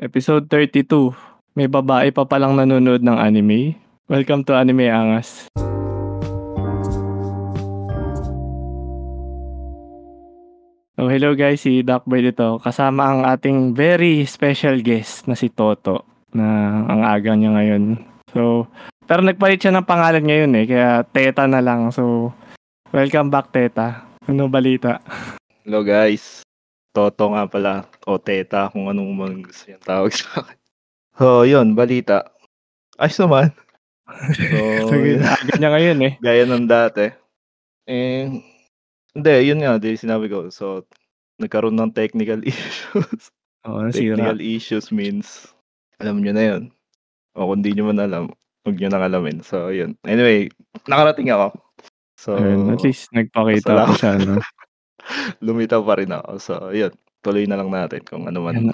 Episode 32. May babae pa palang nanonood ng anime. Welcome to Anime Angas. So hello guys, si Docboy dito. Kasama ang ating very special guest na si Toto. Na ang aga niya ngayon. So, pero nagpalit siya ng pangalan ngayon kaya Teta na lang. So, welcome back Teta. Ano balita? Hello guys. Toto nga pala, o Teta, kung anong mga gusto yung tawag sa akin. So, yun, balita. Ayos naman. So, ganyan ngayon Gaya ng dati. Hindi, yun nga, di sinabi ko. So, nagkaroon ng technical issues. Oh, technical issues means, alam nyo na yun. O kung di nyo man alam, huwag nyo nang alamin. So, yun. Anyway, nakarating ako. So, at least, nagpakita ako siya, no? Lumitaw pa rin ako. So, yun. Tuloy na lang natin kung ano man.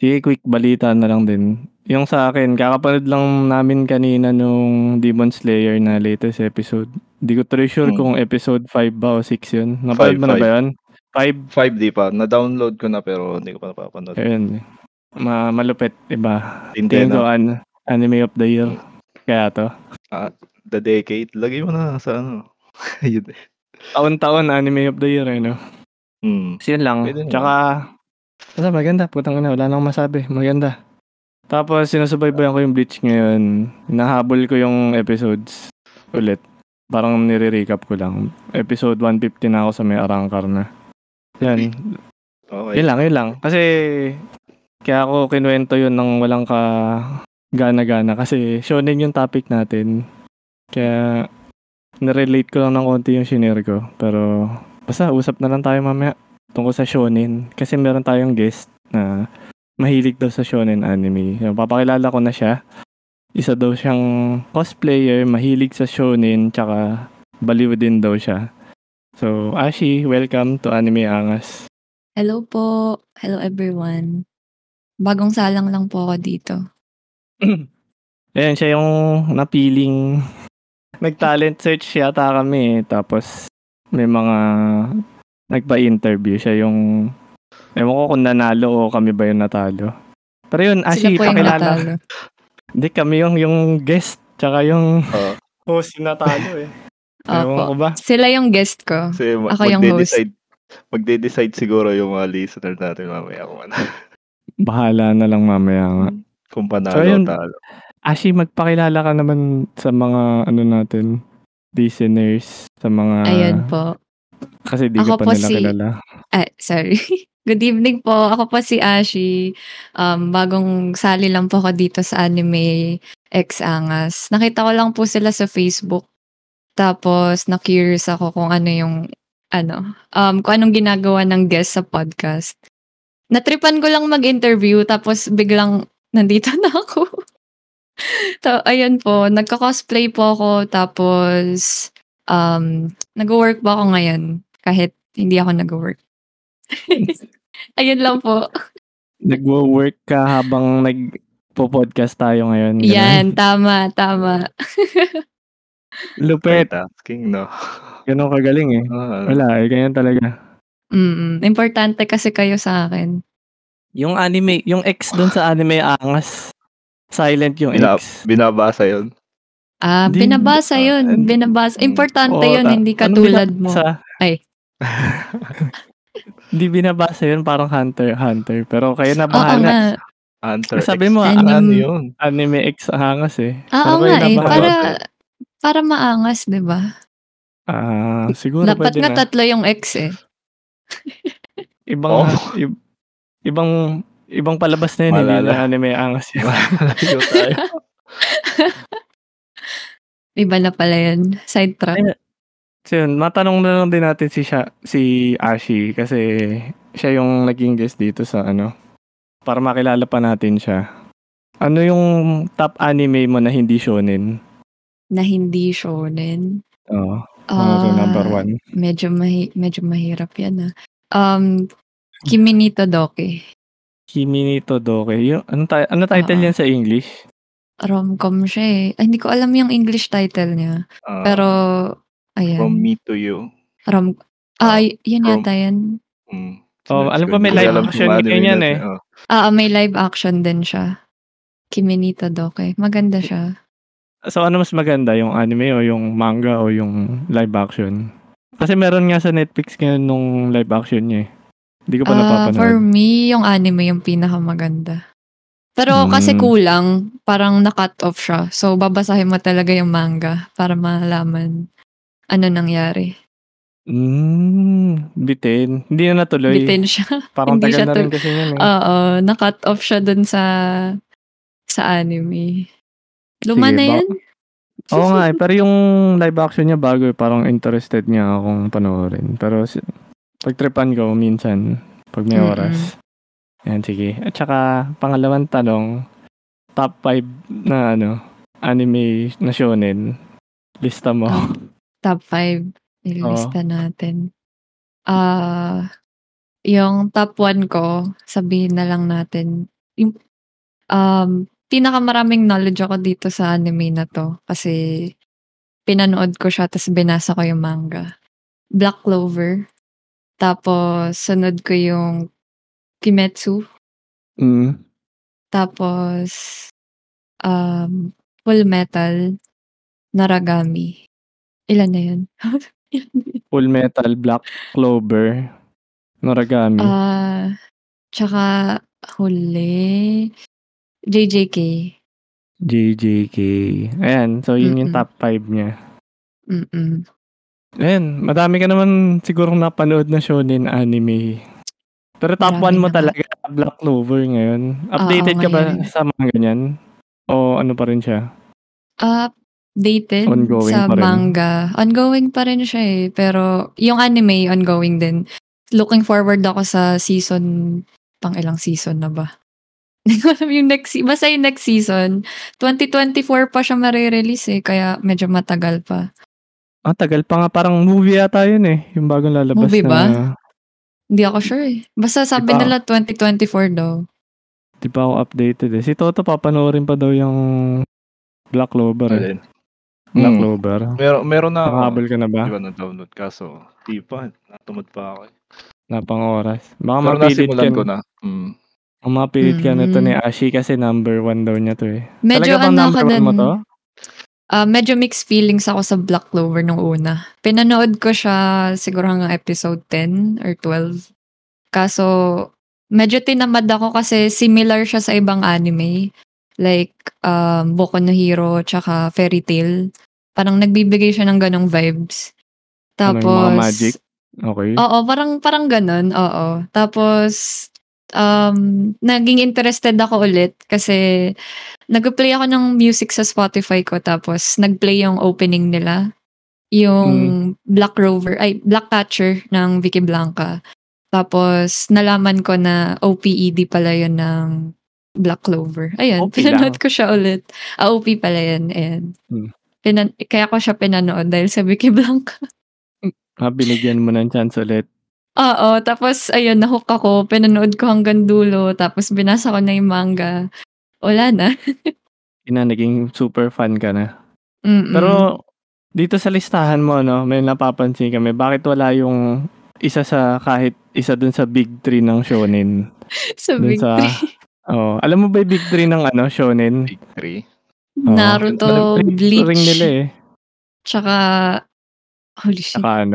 Sige, quick balita na lang din. Yung sa akin, kakapanood lang namin kanina nung Demon Slayer na latest episode. Hindi ko tuloy sure kung episode 5 ba o 6 yun. Napanood mo na ba yun? 5 di pa. Na-download ko na pero hindi ko pa napapanood. Ayun. Malupit, diba? Tindoan. Anime of the year. Kaya to. The decade. Lagay mo na sa ano. Ayun taon-taon anime of the year no? Kasi yun lang. Tsaka maganda, putang ina, wala nang masabi, maganda. Tapos sinusubaybayan ko yung Bleach ngayon. Nahabol ko yung episodes ulit, parang nire-recap ko lang. Episode 150 na ako sa may Arangkar na. Yan. Okay. Yun lang kasi kaya ako kinuwento yun ng walang ka gana-gana kasi shonen yung topic natin, kaya nirelate ko lang ng konti yung shinare ko. Pero basta usap na lang tayo mamaya tungkol sa shonen. Kasi meron tayong guest na mahilig daw sa shonen anime. Papakilala ko na siya. Isa daw siyang cosplayer, mahilig sa shonen, tsaka baliw din daw siya. So, Ashii, welcome to Anime Angas. Hello po. Hello everyone. Bagong salang lang po ako dito. Ayan, siya yung napiling... Nag-talent search yata kami tapos may mga nagpa-interview siya yung ewan ko kung nanalo o kami ba yung natalo. Pero yun, Ashii, pakilala. Hindi, kami yung guest tsaka yung host yung natalo Ewan ko ba? Sila yung guest ko. So, ako yung host. Magde-decide siguro yung mga listener natin mamaya kung ano. Bahala na lang mamaya nga. Kung panalo o talo. Ashii, magpakilala ka naman sa mga ano natin, listeners, sa mga... Ayun po. Kasi di ako ka pa nila kilala. Sorry. Good evening po. Ako po si Ashii. Bagong sali lang po ako dito sa Anime X Angas. Nakita ko lang po sila sa Facebook. Tapos, na-curious ako kung ano yung, kung anong ginagawa ng guest sa podcast. Natripan ko lang mag-interview, tapos biglang nandito na ako. So, ayun po, nagka-cosplay po ako, tapos nag-work po ako ngayon kahit hindi ako nag-work. Ayun lang po. Nag-work ka habang nagpo-podcast tayo ngayon. Ganun. Yan, tama. Lupet. King, no? Ganun kagaling Wala, ganyan talaga. Importante kasi kayo sa akin. Yung anime, yung ex dun sa Anime Angas. Silent yung X. Binabasa yun? Binabasa yun. Binabasa. Importante yun, hindi katulad mo. Ay. Hindi binabasa yun, parang Hunter Hunter. Pero kayo na bahala. Hunter sabi X. Mo, yun? Anime X angas Oo nga Para maangas, di ba? Siguro dapat nga tatlo yung X Ibang palabas na yun, hindi na anime angas yun. Malayo tayo. Iba na pala yun. Side track. So yun, matanong na lang din natin si Ashii kasi siya yung naging guest dito sa para makilala pa natin siya. Ano yung top anime mo na hindi shonen? Na hindi shonen? Oo. Number one. Medyo mahirap yan Kimi ni Todoke. Kimi ni Todoke. Ano title yan sa English? Rom-com siya hindi ko alam yung English title niya. Pero, ayan. From Me to You. Yun yata yan. Oh, alam ko may live action din yan eh. May live action din siya. Kimi ni Todoke. Maganda siya. So ano mas maganda, yung anime o yung manga o yung live action? Kasi meron nga sa Netflix ngayon nung live action niya eh. Hindi ko pa napapanood. For me, yung anime yung pinakamaganda. Pero kasi kulang, parang na-cut off siya. So babasahin mo talaga yung manga para malaman ano nangyari. Bitin. Hindi na natuloy. Bitin siya. Parang tagal na rin kasi yun eh. Oo, na-cut off siya dun sa anime. Luma na yan? Oo nga eh, pero yung live action niya bago eh, parang interested niya akong panoorin. Pero pagtripan ko minsan, pag may oras. Yan, sige. At saka, pangalawang tanong, top 5 na anime na shonen, lista mo. Top 5, ilista natin. Yung top 1 ko, sabihin na lang natin, yung, pinakamaraming knowledge ako dito sa anime na to, kasi pinanood ko siya, tapos binasa ko yung manga. Black Clover. Tapos, sunod ko yung Kimetsu. Tapos, Full Metal, Naragami. Ilan na yun? Full Metal, Black Clover, Naragami. Tsaka, huli, JJK. Ayan, so yun yung top 5 niya. Ayan, madami ka naman sigurong napanood na shonen anime. Pero top 1 mo talaga, Black Clover ngayon. Updated ka ba sa mga ganyan? O ano pa rin siya? Updated sa manga. Ongoing pa rin siya eh. Pero yung anime, ongoing din. Looking forward ako sa season, pang ilang season na ba? Basta yung next season. 2024 pa siya marirelease eh. Kaya medyo matagal pa. Tagal pa nga. Parang movie yata yun eh. Yung bagong lalabas movie na... Movie ba? Hindi ako sure eh. Basta sabi nila 2024 daw. Di pa ako updated eh. Si Toto papanoorin pa daw yung Black Clover eh. Black Clover. Meron na ako. Nakahabol ka na ba? Di ba na-download ka? So, di pa. Natumod pa ako eh. Napang oras. Baka pero nasimulan ko na. Ang mapilit ka na ito ni Ashii kasi number 1 daw niya to eh. Medyo talaga bang number 1 mo to? Medyo mixed feelings ako sa Black Clover nung una. Pinanood ko siya siguro hanggang episode 10 or 12. Kaso, medyo tinamad ako kasi similar siya sa ibang anime. Like, Boku no Hero, tsaka Fairy Tail. Parang nagbibigay siya ng ganong vibes. Tapos... Anong mga magic? Okay. Oo, parang ganon. Oo. Tapos... naging interested ako ulit kasi nag-play ako ng music sa Spotify ko tapos nag-play yung opening nila yung Black Catcher ng Vicky Blanca tapos nalaman ko na OPED pala yun ng Black Clover. Ayun, pinanood ko siya ulit. OP pala yun. Ayan. Kaya ko siya pinanood dahil sa Vicky Blanca. Binigyan mo ng chance ulit. Oo, tapos ayun, nahook ako, pinanood ko hanggang dulo, tapos binasa ko na yung manga. Wala na. Naging super fan ka na. Pero dito sa listahan mo, may napapansin kami, bakit wala yung isa sa kahit isa dun sa big 3 ng shonen? Sa dun big 3? Oh, alam mo ba yung big 3 ng shonen? Big 3? Oh, Naruto, Bleach. Ring nila eh. Tsaka, holy shit. Tsaka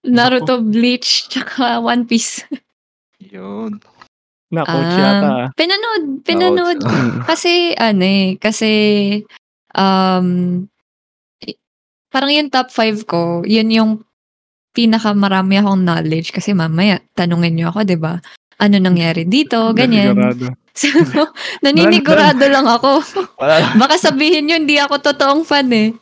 Naruto, Bleach, tsaka One Piece. Yun. Na-coach yata. Pinanood. Kasi, parang yung top 5 ko, yun yung pinakamarami akong knowledge. Kasi mamaya, tanungin niyo ako, diba? Ano nangyari dito? Ganyan. So, naninigurado lang ako. Baka sabihin yun, hindi ako totoong fan eh.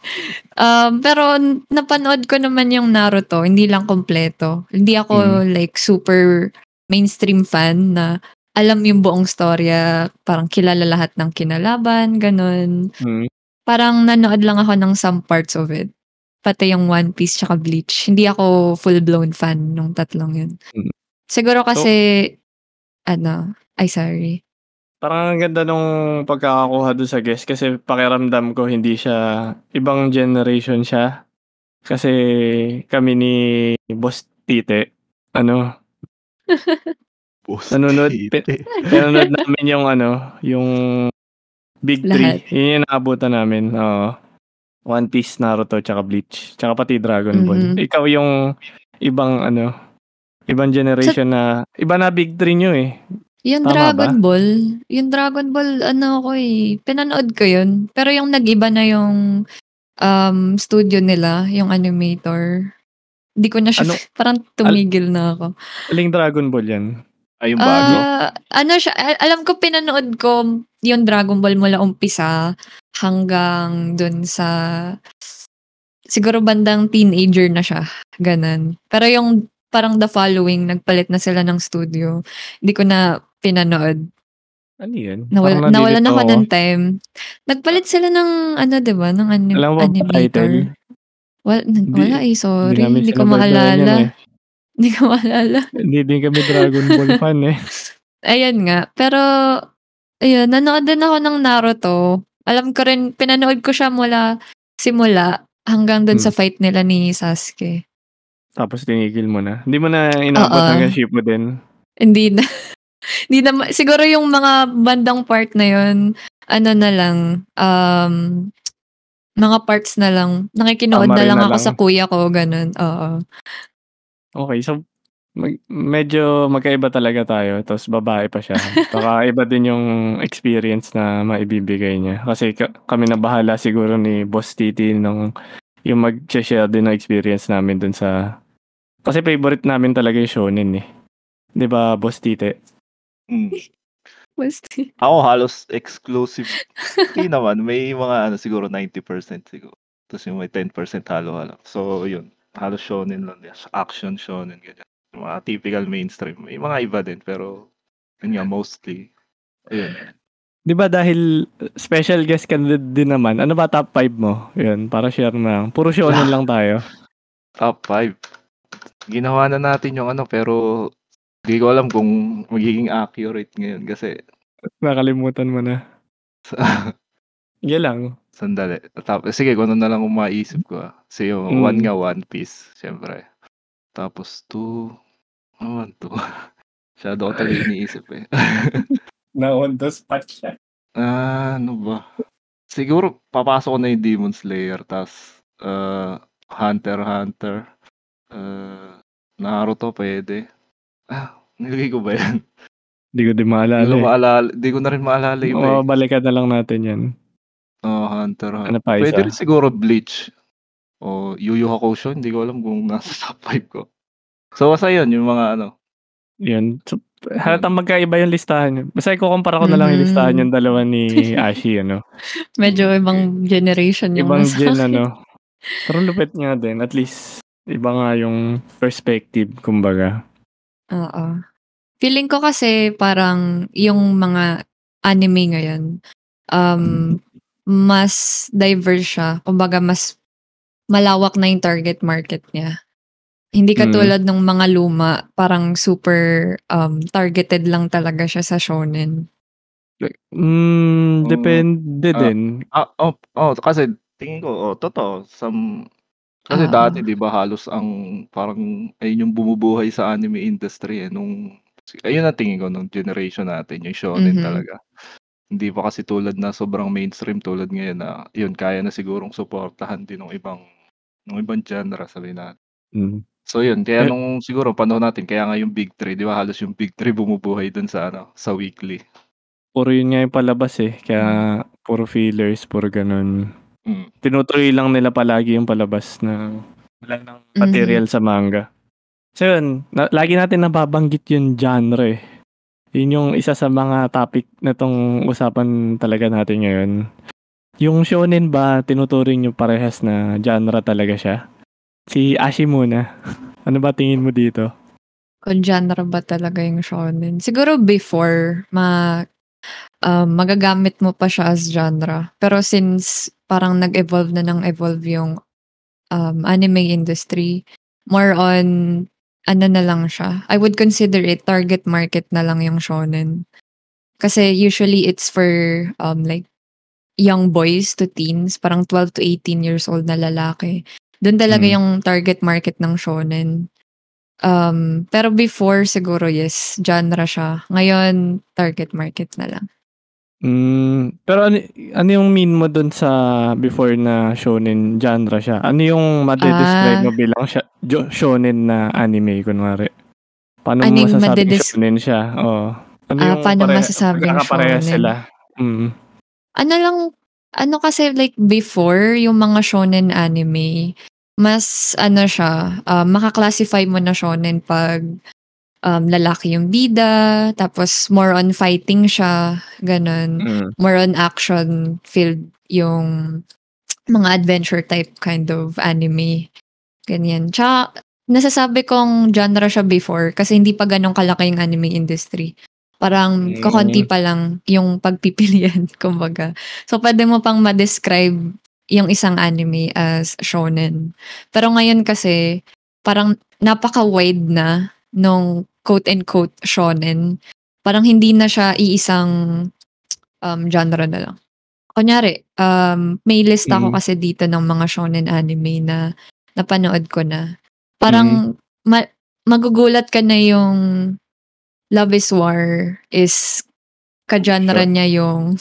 Pero napanood ko naman yung Naruto, hindi lang kompleto. Hindi ako like super mainstream fan na alam yung buong storya, parang kilala lahat ng kinalaban, ganun. Parang nanood lang ako ng some parts of it. Pati yung One Piece tsaka Bleach. Hindi ako full-blown fan nung tatlong yun. Siguro kasi... sorry. Parang ang ganda nung pagkakakuha doon sa guest kasi pakiramdam ko hindi siya, ibang generation siya. Kasi kami ni Boss Tite, Nanonood namin yung ano, yung Big Lahat. Three. Yun yung naabutan namin. One Piece, Naruto, tsaka Bleach. Tsaka pati Dragon Ball. Mm-hmm. Ikaw yung ibang ano, ibang generation na, iba na Big Three nyo eh. Yung Dragon Ball, ano ko eh, pinanood ko yun. Pero yung nag-iba na yung studio nila, yung animator. Hindi ko na siya, parang tumigil na ako. Aling Dragon Ball yan? Ay, yung bago? Alam ko pinanood ko yung Dragon Ball mula umpisa hanggang dun sa, siguro bandang teenager na siya. Ganun. Pero yung parang the following, nagpalit na sila ng studio. Hindi ko na pinanood. Ano yun? Nawalan ako ng time. Nagpalit sila ng, ano diba, ng animator. Wala, sorry. Hindi ko maalala. Hindi din kami Dragon Ball fan eh. Ayan nga. Pero, ayun, nanood din ako ng Naruto. Alam ko rin, pinanood ko siya mula, simula, hanggang dun sa fight nila ni Sasuke. Tapos tinigil mo na. Hindi mo na inabot hanggang ship mo din. Hindi na. Hindi na. Siguro yung mga bandang part na yun, ano na lang, mga parts na lang. Nakikinood na lang ako sa kuya ko, ganun. Oo. Okay, so medyo magkaiba talaga tayo. Tapos babae pa siya. Baka iba din yung experience na maibibigay niya. Kasi kami na bahala siguro ni Boss Titi nung yung mag-share din ng experience namin dun sa... Kasi favorite namin talaga yung shonen eh. Di ba, Boss Titi? Ako halos exclusive. Hindi naman. May mga siguro 90% siguro. Tapos yung may 10% halo-halo. So yun. Halos shonen lang. Action shonen. Ganyan. Mga typical mainstream. May mga iba din. Pero yun nga mostly. Ayun. Di ba dahil special guest ka din naman. Ano ba top 5 mo? Yun. Para share na. Puro shonen lang tayo. Top 5. Ginawa na natin yung ano pero... Hindi ko alam kung magiging accurate ngayon kasi... Nakalimutan mo na. Yan lang. Sandali. Sige, kung ano na lang umaisip ko. Kasi yung One Piece, siyempre. Tapos two... Ano to? Masyado ko talaga iniisip eh. Na-on the spot siya. Ano ba? Siguro, papasok ko na yung Demon Slayer. Tapos, Hunter Hunter. Naruto, pwede. Nilagay ko ba yan? Hindi ko na rin maalala. Balikan na lang natin yan. Hunter. Ano pa isa? Pwede rin siguro Bleach. O Yu Yu Hakusho. Hindi ko alam kung nasa top 5 ko. So, basta yun. Yung mga ano. Yun. So, halatang magkaiba yung listahan. Basta ikukumpara ko na lang yung listahan yung dalawa ni Ashii. Ano. Medyo ibang generation yung ibang gen, ano. Pero lupit nga din. At least, iba nga yung perspective, kumbaga. Oo. Feeling ko kasi parang yung mga anime ngayon, mas diverse siya. Kumbaga, mas malawak na yung target market niya. Hindi katulad ng mga luma, parang super targeted lang talaga siya sa shonen. Depende din. Kasi tingin ko, totoo, kasi dati, di ba, halos ang parang, ayun yung bumubuhay sa anime industry eh. Ayun na tingin ko, nung generation natin, yung shonen talaga. Hindi pa kasi tulad na sobrang mainstream tulad ngayon na, yun, kaya na sigurong supportahan din ng ibang genre, sabihin natin. So yun, kaya nung siguro panahon natin, kaya nga yung Big 3, di ba, halos yung Big 3 bumubuhay dun sa, sa weekly. Puro yun nga yung palabas eh, kaya puro fillers, puro ganun. Tinutuloy lang nila palagi yung palabas na wala ng material sa manga. So yun, lagi natin nababanggit yung genre eh. Yun yung isa sa mga topic na tong usapan talaga natin ngayon. Yung shonen ba, tinuturing nyo parehas na genre talaga siya? Si Ashii muna. Ano ba tingin mo dito? Kung genre ba talaga yung shonen? Siguro before magagamit mo pa siya as genre. Pero since parang nag-evolve na yung anime industry. More on, ano na lang siya. I would consider it target market na lang yung shonen. Kasi usually it's for like young boys to teens, parang 12 to 18 years old na lalaki. Doon talaga yung target market ng shonen. Pero before siguro yes, genre siya. Ngayon, target market na lang. Pero ano yung mean mo dun sa before na shonen genre siya? Ano yung madedescribe mo bilang shonen na anime, kunwari? Paano mo masasabing shonen siya? Oh. Ano yung paano masasabing shonen? Sila? Ano lang, ano kasi like before, yung mga shonen anime, mas ano siya, makaklasify mo na shonen pag lalaki yung bida, tapos more on fighting siya, ganun. More on action field yung mga adventure type kind of anime. Ganyan. Tsaka, nasasabi kong genre siya before kasi hindi pa ganun kalaki yung anime industry. Parang kukunti pa lang yung pagpipilian, kumbaga. So, pwede mo pang ma-describe yung isang anime as shonen. Pero ngayon kasi, parang napaka-wide na nung quote-unquote shonen. Parang hindi na siya iisang genre na lang. Kunyari, may list ako kasi dito ng mga shonen anime na napanood ko na. Parang magugulat ka na yung Love is War is ka-genre niya yung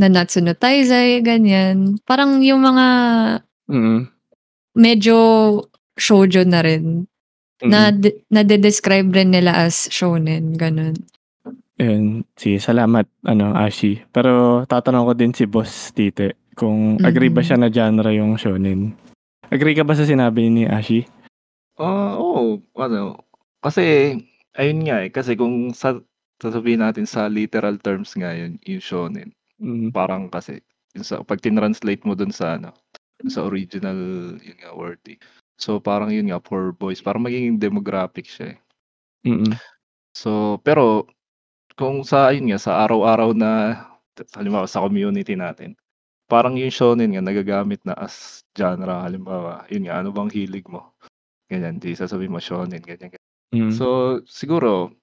Nanatsu no Taizai, ganyan. Parang yung mga medyo shoujo na rin. Na de-describe rin nila as shonen, ganun. Yun, salamat, Ashii. Pero tatanong ko din si Boss Tite kung agree ba siya na genre yung shonen. Agree ka ba sa sinabi ni Ashii? Oo. Kasi, ayun nga eh. Kasi kung sasabihin natin sa literal terms nga yun, yung shonen. Parang kasi pag tin-translate mo dun sa sa original yun nga wording. So parang yun nga for boys, parang magiging demographic siya. So pero kung sa yun nga sa araw-araw na halimbawa sa community natin, parang yung shonen nga nagagamit na as genre halimbawa. Yun nga ano bang hilig mo? Ganyan, di sasabihin mo shonen ganyan. So siguro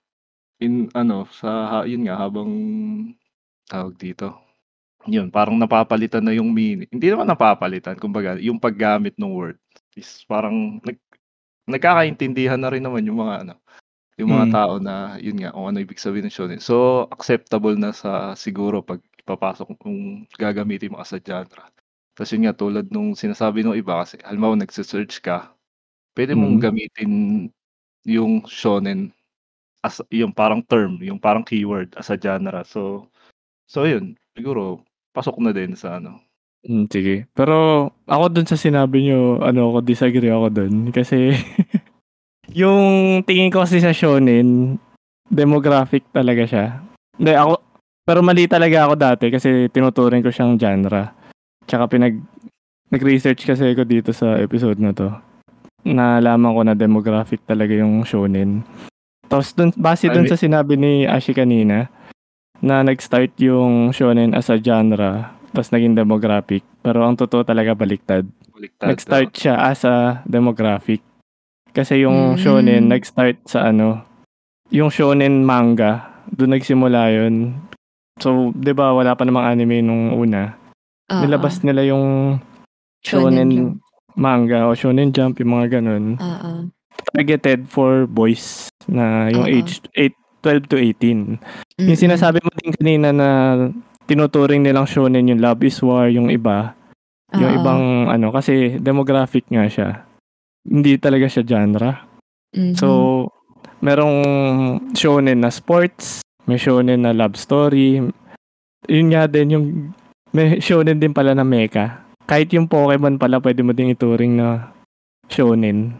in sa yun nga habang tawag dito. Yun, parang napapalitan na yung meaning. Hindi naman napapalitan, kumbaga, yung paggamit ng word is parang nagkakaintindihan na rin naman yung mga yung mga tao na yun nga, kung ano ibig sabihin ng shonen. So, acceptable na sa siguro pag ipapasok kung gagamitin mo sa genre. Tapos yun nga, tulad nung sinasabi ng iba kasi, halimbawa nagse-search ka, pwede mong gamitin yung shonen as yung parang term, yung parang keyword as a genre. So yun, siguro pasok na din sa Sige. Pero ako dun sa sinabi nyo, ako disagree ako dun. Kasi yung tingin ko kasi sa shonen, demographic talaga siya. Hindi, ako, pero mali talaga ako dati kasi tinuturing ko siyang genre. Tsaka nag-research kasi ako dito sa episode na to. Nalaman ko na demographic talaga yung shonen. Tapos base dun sa sinabi ni Ashii kanina, na nag-start yung shonen as a genre tapos naging demographic, pero ang totoo talaga baliktad nag-start siya as a demographic kasi yung shonen nag-start sa yung shonen manga, doon nagsimula yun. So di ba wala pa namang anime nung una, nilabas nila yung shonen manga o shonen jump, yung mga ganun, targeted for boys na yung age 8 12 to 18. Yung sinasabi mo din kanina na tinuturing nilang shonen yung Love is War, yung iba. Yung ibang kasi demographic nga siya. Hindi talaga siya genre. So, merong shonen na sports, may shonen na love story. Yun nga din yung may shonen din pala na mecha. Kahit yung Pokemon pala pwede mo ding ituring na shonen.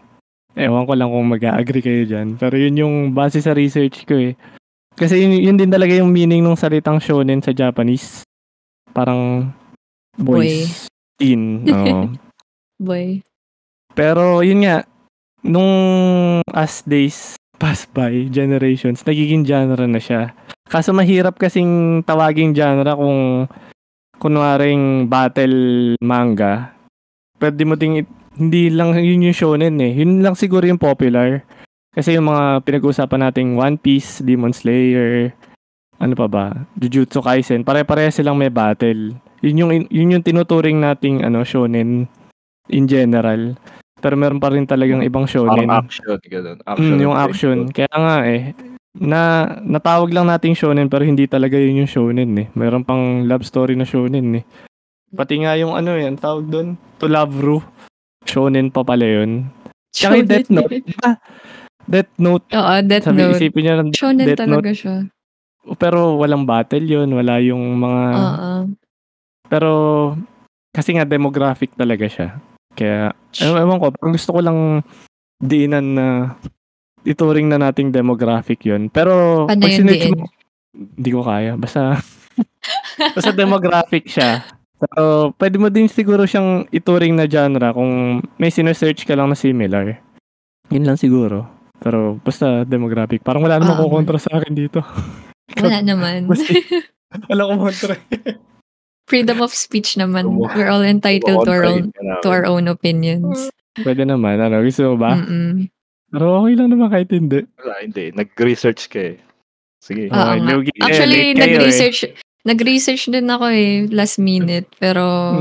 Ewan ko lang kung mag-agree kayo dyan. Pero yun yung base sa research ko eh. Kasi yun din talaga yung meaning ng salitang shonen sa Japanese. Parang boys. Boy. Teen. Oh. Boy. Pero yun nga, nung as days pass by, generations, nagiging genre na siya. Kaso mahirap kasing tawaging genre kung kunwaring battle manga. Pwede mo ding hindi lang yun yung shonen eh. Yun lang siguro yung popular. Kasi yung mga pinag-uusapan nating One Piece, Demon Slayer, Jujutsu Kaisen, pare-pareha silang may battle. Yun yung tinuturing nating shonen in general. Pero meron pa rin talagang ibang shonen. Action, gano'n. Yung action. Kaya nga eh, na natawag lang nating shonen pero hindi talaga yun yung shonen eh. Meron pang love story na shonen eh. Pati nga yung ano eh, ang tawag doon, To Love Ru. Shonen pa pala yun. Kaya Death Note. Death Note. Oo, Death Note. Isipin niya lang, shonen Death talaga Note. Siya. Pero walang battle yun. Wala yung mga... Pero kasi nga demographic talaga siya. Kaya, ewan ko, parang gusto ko lang diinan na ituring na nating demographic yun. Pero, ano pag sinerge mo, hindi ko kaya. Basta, basta demographic siya. So, pwede mo din siguro siyang ituring na genre kung may sinesearch ka lang na similar. Yun lang siguro. Pero, basta demographic. Parang wala naman kukontra sa akin dito. Wala naman. Wala kukontra. Freedom of speech naman. We're all entitled to our own opinions. Pwede naman. Ano, gusto mo ba? Mm-mm. Pero okay lang naman kahit hindi. Wala, hindi. Nag-research ka eh. Sige. Actually, nag-research din ako eh. Last minute. Pero,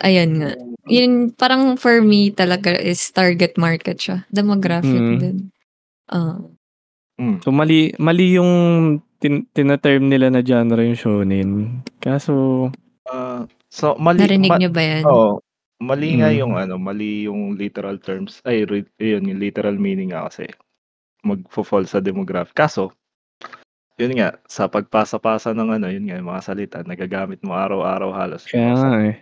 ayan nga. Yun, parang for me talaga is target market siya. Demographic din. So, mali yung tina-term nila na genre yung shonen. Kaso... So mali narinig niyo ba 'yan? Oo. Mali nga yung mali yung literal terms. Ay, yun yung literal meaning nga kasi magfo-fall sa demographic. Kaso yun nga sa pagpasa-pasa ng yun nga yung mga salita nagagamit mo araw-araw halos. Yeah.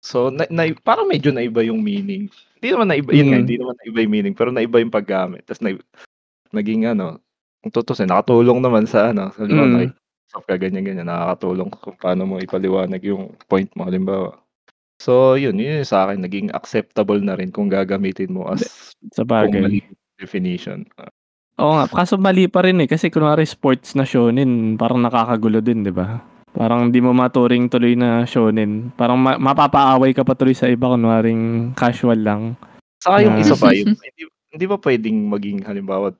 So para medyo naiba yung meaning. Hindi naman naiba yun nga, hindi naman naiba yung meaning pero naiba yung paggamit. Tapos naging ang totoo ay nakatulong naman sa sa liwanag. Ganyan-ganyan, nakakatulong kung paano mo ipaliwanag yung point mo, halimbawa. So, yun sa akin, naging acceptable na rin kung gagamitin mo as sa bagay. Definition. Oo nga, kaso mali pa rin eh, kasi kunwari sports na shonen, parang nakakagulo din, di ba? Parang di mo maturing tuloy na shonen. Parang mapapaaway ka pa tuloy sa iba, kunwaring casual lang. Saka yung isa pa, hindi ba pwedeng maging, halimbawa,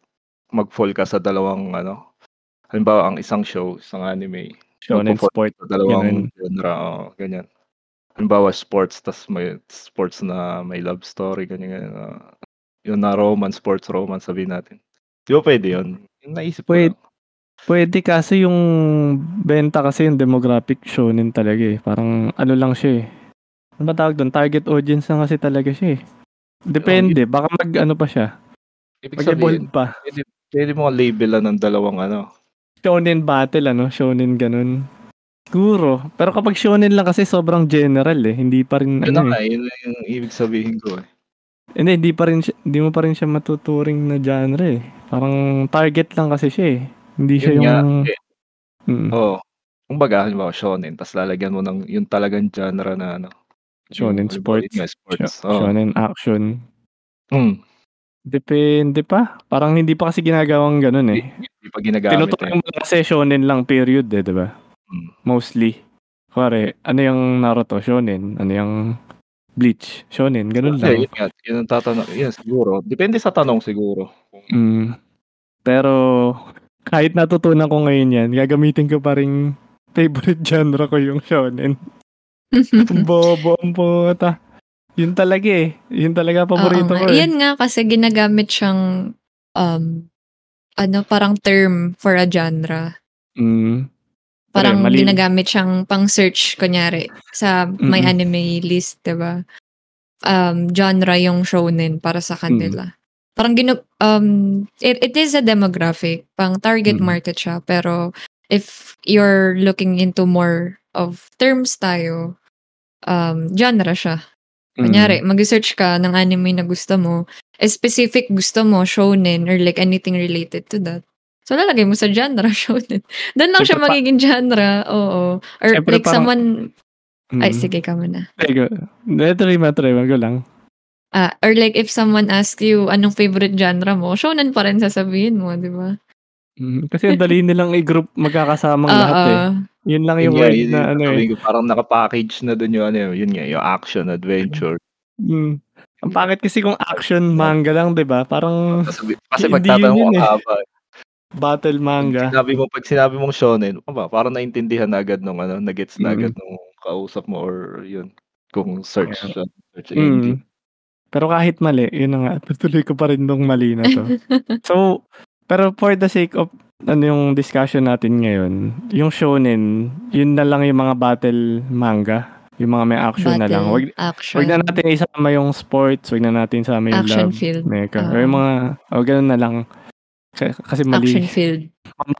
mag-fall ka sa dalawang, halimbawa, ang isang show, isang anime. Shonen sport. Dalawang genre, ganyan. Halimbawa, sports, tas may sports na may love story, ganyan. Yun na romance, sports, sabihin natin. Di ba pwede yun? Yung naisip pwede kasi yung benta kasi yung demographic shonen talaga eh. Parang lang siya eh. Ano ba tawag doon? Target audience na kasi talaga siya eh. Depende. Baka pa siya. Mag-evolve pa. Pwede mo labelan ng dalawang shonen battle, shonen ganun. Siguro. Pero kapag shonen lang kasi sobrang general eh. Hindi pa rin yun lang yung ibig sabihin ko eh. Hindi mo pa rin siya matuturing na genre eh. Parang target lang kasi siya eh. Hindi yun siya yung... Oo. Kung baga, halimbawa shonen, tapos lalagyan mo ng yung talagang genre na shonen sports. Shonen action. Depende pa. Parang hindi pa kasi ginagawang ganun eh. Hindi pa ginagamit. Tinuturing mo kasi shonen lang period eh, diba? Mostly. Kuwari, yung Naruto? Shonen. Yung Bleach? Shonen. Ganun lang. Yun ang tatanong. Yun siguro. Depende sa tanong siguro. Pero, kahit natutunan ko ngayon yan, gagamitin ko pa rin favorite genre ko yung shonen. Bobo ang puta. Yun talaga eh. Yun talaga paborito ko eh. Yan nga kasi ginagamit siyang parang term for a genre. Parang ginagamit siyang pang-search kunyari sa may anime list, 'di ba? Genre yung shonen para sa kanila. Parang it is a demographic, pang target market siya, pero if you're looking into more of terms tayo, genre siya. Kunyari, mag-search ka ng anime na gusto mo, specific gusto mo, shonen, or like anything related to that. So, lalagay mo sa genre, shonen. Doon lang siya magiging genre, oo. Or like someone... Ay, sige ka muna. Try ko lang. Or like if someone asks you anong favorite genre mo, shonen pa rin sasabihin mo, di ba? Kasi dali nilang i-group magkakasamang lahat eh. Yun lang yung word na parang nakapackage na dun yung yun nga, yung action, adventure. Ang pangit kasi kung action manga lang, di ba? Parang, kasi pagtatanong ang haba. Battle manga. Pag sinabi mong shonen, parang naintindihan agad nung, nagets na agad nung kausap mo or yun, kung search. Pero kahit mali, yun na nga, tutuloy ko pa rin nung mali na to. So, pero for the sake of ano yung discussion natin ngayon, yung shonen, yun na lang yung mga battle manga, yung mga may action battle, na lang. Wag na natin isama yung sports, wag na natin isama yung action love. Field. Yung mga, ganun na lang. Kasi mali. Action field.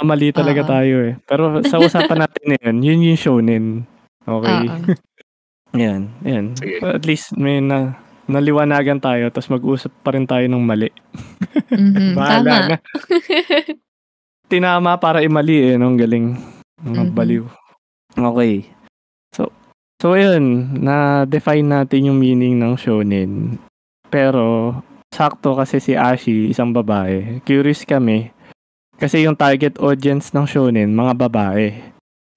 Mali talaga tayo eh. Pero sa usapan natin yun, yun yung shonen. Okay? Yan. But at least may na... naliwanagan tayo, tapos mag-usap pa rin tayo ng mali. Bahala tama. Na. Tinama para imali eh, nung galing. Baliw. Okay. So yun, na-define natin yung meaning ng shonen. Pero, sakto kasi si Ashii, isang babae. Curious kami, kasi yung target audience ng shonen, mga babae.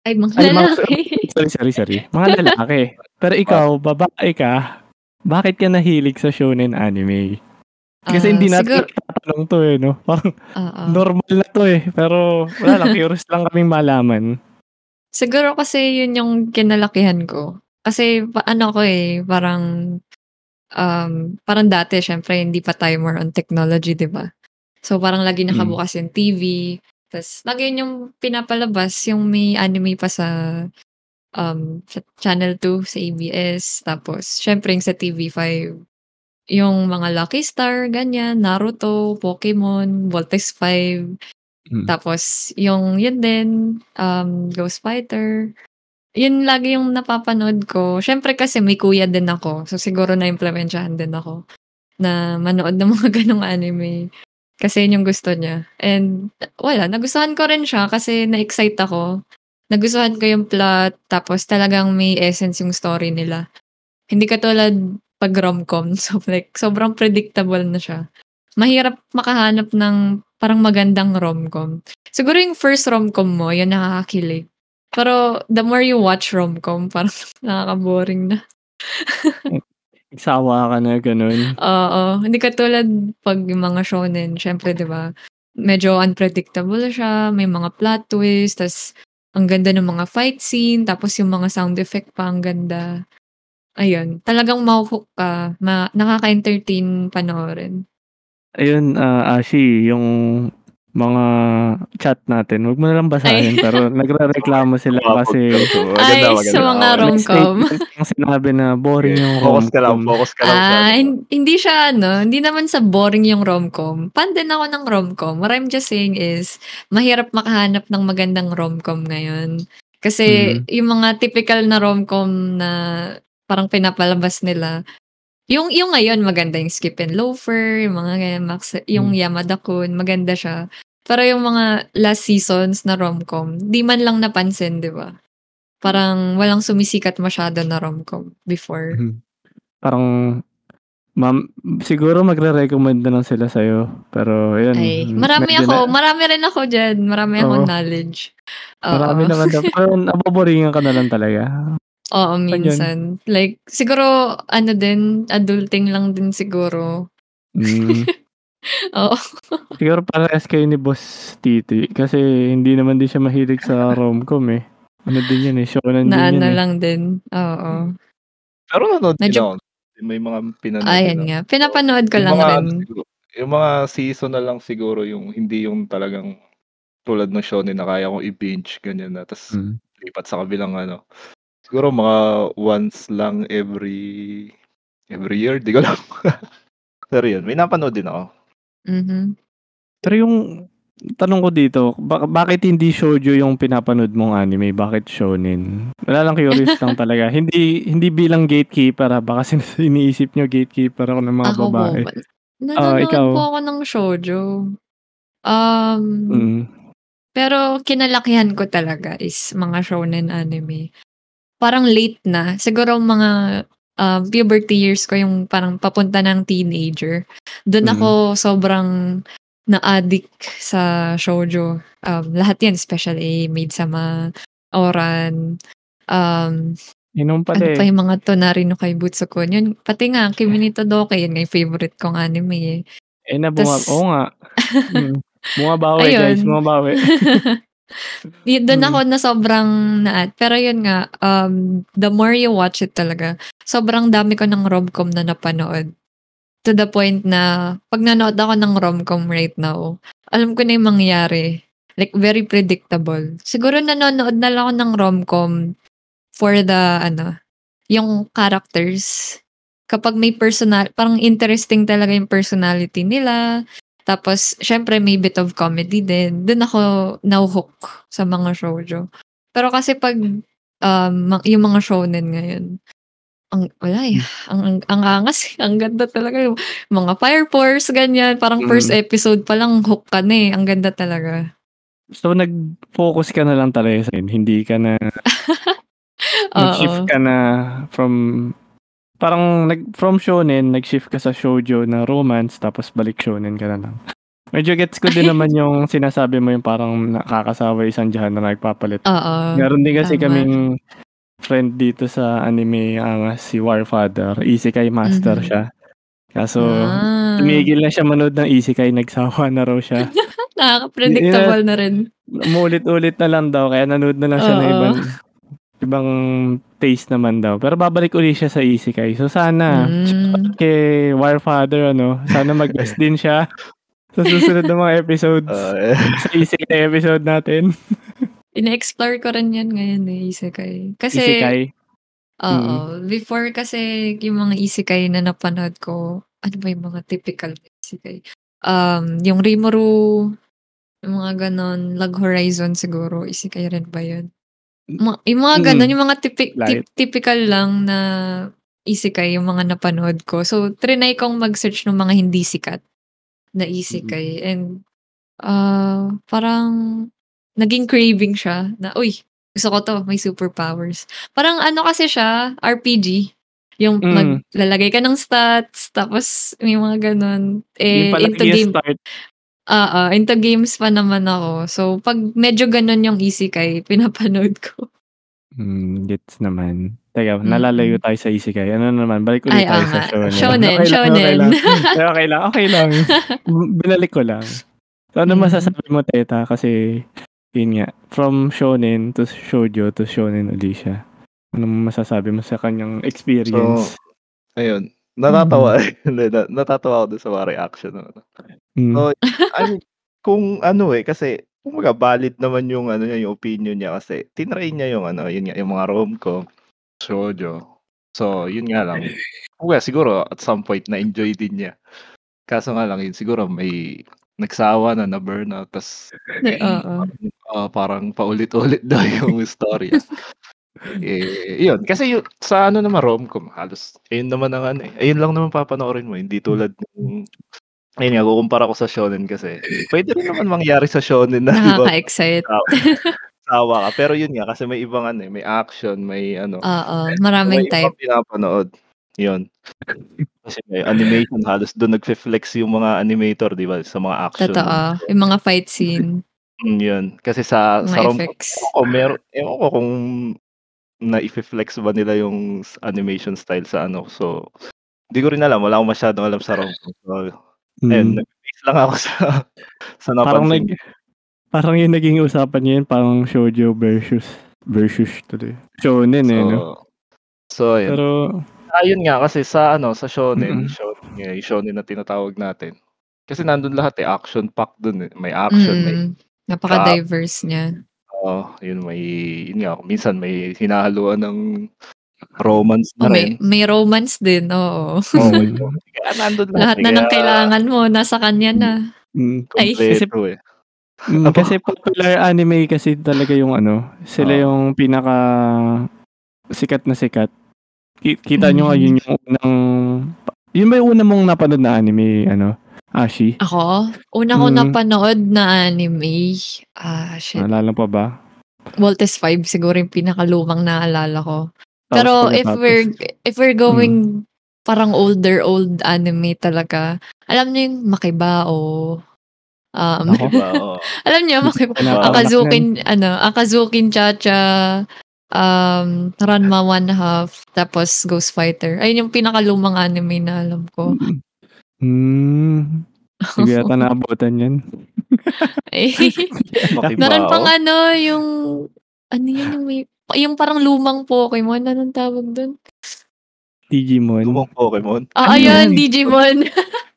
Ay, mga lalaki. Sorry. Mga lalaki. Pero ikaw, babae ka, bakit ka nahilig sa shonen anime? Kasi hindi natin tatanong to eh, no? Parang normal na to eh. Pero wala lang, curious lang kaming malaman. Siguro kasi yun yung kinalakihan ko. Kasi ano ko eh, parang dati, syempre hindi pa tayo more on technology, diba? So parang lagi nakabukas yung TV. Tapos lagi yun yung pinapalabas, yung may anime pa sa Channel 2 sa ABS, tapos syempre yung sa TV5 yung mga Lucky Star, ganyan, Naruto, Pokemon, Voltes V, tapos yung yun din, Ghost Fighter, yun lagi yung napapanood ko. Syempre kasi may kuya din ako, so siguro na-implementsyahan din ako na manood ng mga ganong anime kasi yun yung gusto niya, and wala, nagustuhan ko rin siya kasi na-excite ako. Nagustuhan ko yung plot, tapos talagang may essence yung story nila. Hindi katulad pag rom-com, so like, sobrang predictable na siya. Mahirap makahanap ng parang magandang rom-com. Siguro yung first rom-com mo, yun nakakakilig. Pero the more you watch rom-com, parang nakaka-boring na. Nagsawa ka na, ganun. Oo, hindi katulad pag yung mga shonen, syempre diba, medyo unpredictable siya, may mga plot twist, tas ang ganda ng mga fight scene, tapos yung mga sound effect pa, ang ganda. Ayun, talagang ma-hook ka, nakaka-entertain panoorin. Ayun, Ashi, yung mga chat natin, wag mo na lang basahin, pero nagre-reklamo sila kasi sa mga rom-com. Ang sinabi na boring yung rom-com. Focus ka lang. Hindi siya, no? Hindi naman sa boring yung rom-com. Fan din ako ng rom-com. What I'm just saying is, mahirap makahanap ng magandang rom-com ngayon. Kasi yung mga typical na rom-com na parang pinapalabas nila, yung ngayon, maganda yung Skip and Loafer, yung mga ganyan, yung Yamada-kun, maganda siya. Pero yung mga last seasons na rom-com, di man lang napansin, di ba? Parang walang sumisikat masyado na rom-com before. Parang, ma'am, siguro magre-recommend na lang sila sa'yo. Pero, yun. Ay, marami rin ako dyan. Marami akong knowledge. Marami naman daw. Pero, naboboringan ka na lang talaga. Oo, minsan. Like, siguro, ano din, adulting lang din siguro. Oo. Siguro parehas kayo ni Boss Titi. Kasi hindi naman din siya mahilig sa rom-com eh. Ano din yun eh, shonen din yun eh. Na lang din, oo. Pero nanood din ako. May mga pinanood. Ayan nga, pinapanood ko lang rin. Yung mga seasonal lang siguro, yung hindi yung talagang tulad ng shonen na kaya kong i-binge, ganyan na. Tapos lipat sa kabilang ano. Siguro mga once lang every year, di ko lang. Pero yun, may napanood din ako. Pero yung tanong ko dito, bakit hindi shoujo yung pinapanood mong anime? Bakit shonen? Wala lang, curious lang talaga. Hindi bilang gatekeeper, baka iniisip nyo gatekeeper ako ng mga babae. Nanonood po ako ng shoujo. Pero kinalakihan ko talaga is mga shonen anime. Parang late na. Siguro mga puberty years ko yung parang papunta ng teenager. Doon ako sobrang na-addict sa shoujo. Lahat yan, special A, Maidsama, Oran. Ano pa yung mga to, Narino kay Butsukun. Yun, pati nga, Kimi ni Todoke, yun nga yung favorite kong anime eh. Oo nga. Bumabawi guys, bumabawi. Doon ako na sobrang naat. Pero yun nga, the more you watch it talaga, sobrang dami ko ng rom-com na napanood. to the point na pag nanood ako ng rom-com right now, alam ko na yung mangyari. Like, very predictable. Siguro nanonood na lang ako ng rom-com for the, yung characters. Kapag may parang interesting talaga yung personality nila. Tapos, syempre, may bit of comedy din. Doon ako na-hook sa mga shoujo. Pero kasi pag yung mga shonen ngayon, ang angas, ang ganda talaga. Mga Fire Force, ganyan. Parang first episode pa lang, hook ka na eh. Ang ganda talaga. So, nag-focus ka na lang talaga sa akin. Hindi ka na, nag-shift ka na from shonen, nag-shift ka sa shoujo na romance, tapos balik shonen ka na lang. Medyo gets ko din naman yung sinasabi mo yung parang nakakasawa isang dyan na nagpapalit. Meron din kasi kaming friend dito sa anime ang si Warfather. Isekai master siya. Kaso, tumigil na siya manood ng isekai. Nagsawa na raw siya. Nakaka-predictable na rin. Umulit-ulit na lang daw. Kaya nanood na lang siya ng ibang taste naman daw. Pero babalik ulit siya sa isekai. So, sana kay Warfather, sana mag-guest din siya sa susunod ng mga episodes. Sa isekai episode natin. Ina-explore ko rin yan ngayon isekai. Kasi, before kasi yung mga isekai na napanood ko, ano ba yung mga typical isekai? Yung Rimuru, yung mga ganon, Lag Horizon siguro, isekai rin ba yun? Yung mga ganon, yung mga typical lang na isekai, yung mga napanood ko. So, trinay kong mag-search ng mga hindi sikat na isekai. And, parang, naging craving siya na, uy, gusto ko to, may superpowers. Parang kasi siya, RPG. Yung maglalagay ka ng stats, tapos may mga ganun. Eh, into games pa naman ako. So, pag medyo ganun yung isekai, pinapanood ko. Gets naman. Teka, nalalayo tayo sa isekai. Ano naman, balik ulit tayo sa shonen. Shonen. Okay lang. Binalik ko lang. So, ano masasabi mo, Teta? Kasi, yun nga, from shonen to shoujo to shonen ulit siya. Anong masasabi mo sa kanyang experience? So, ayun. Natatawa ako doon sa mga reaction. So, kasi, kumbaga, valid naman yung opinion niya kasi, tinry niya yung mga rom-com, shoujo. So, yun nga lang. Kumbaga, siguro, at some point, na-enjoy din niya. Kaso nga lang, yun, siguro, may nagsawa na burnout, tas parang paulit-ulit daw yung story. Yun. Kasi yun, sa rom-com, halos, ayun naman ayun lang naman papanoorin mo, hindi tulad ng, ayun nga, kukumpara ko sa shonen kasi, pwede rin naman mangyari sa shonen na, diba? Nakaka-excite. Sawa ka, pero yun nga, kasi may ibang may action, may maraming type. May pinapanood. Yun. Kasi animation, halos doon nagfe-flex yung mga animator, di ba? Sa mga action. Totoo. Yung mga fight scene. Yun. Kasi sa rom-com, ewan ko kung na-flex ba nila yung animation style sa . So, hindi ko rin alam. Wala akong masyadong alam sa rom-com. So, ayun, nag-base lang ako sa napansin. Parang yung naging usapan niya yun, parang shoujo versus today. Shonen So, ayun. Pero, ayun nga kasi sa shonen, shonen na tinatawag natin. Kasi nandun lahat action pack dun. May action, may napaka-diverse niya. Oo, yun minsan may hinahaluan ng romance na rin. May romance din, oo. Oo, kaya nandun lahat na ng kailangan mo, nasa kanya na. Kompleto kasi popular anime kasi talaga yung sila yung pinaka sikat na sikat. Kita nyo nga, yun ba yung unang mong napanood na anime, Ashii? Ako? Una ko napanood na anime, shit. Naalala pa ba? Voltes V siguro yung pinakalumang naalala ko. Pero if we're going parang old anime talaga, alam nyo yung Makibao. Alam nyo, Makibao. Akazukin Chacha. Ranma 1/2, tapos Ghost Fighter. Ayun yung pinakalumang anime na alam ko. Sige yata naabutan yan. Naran pang yung parang lumang Pokemon. Anong tawag dun? Digimon. Lumang Pokemon. Ah, ayun, Digimon.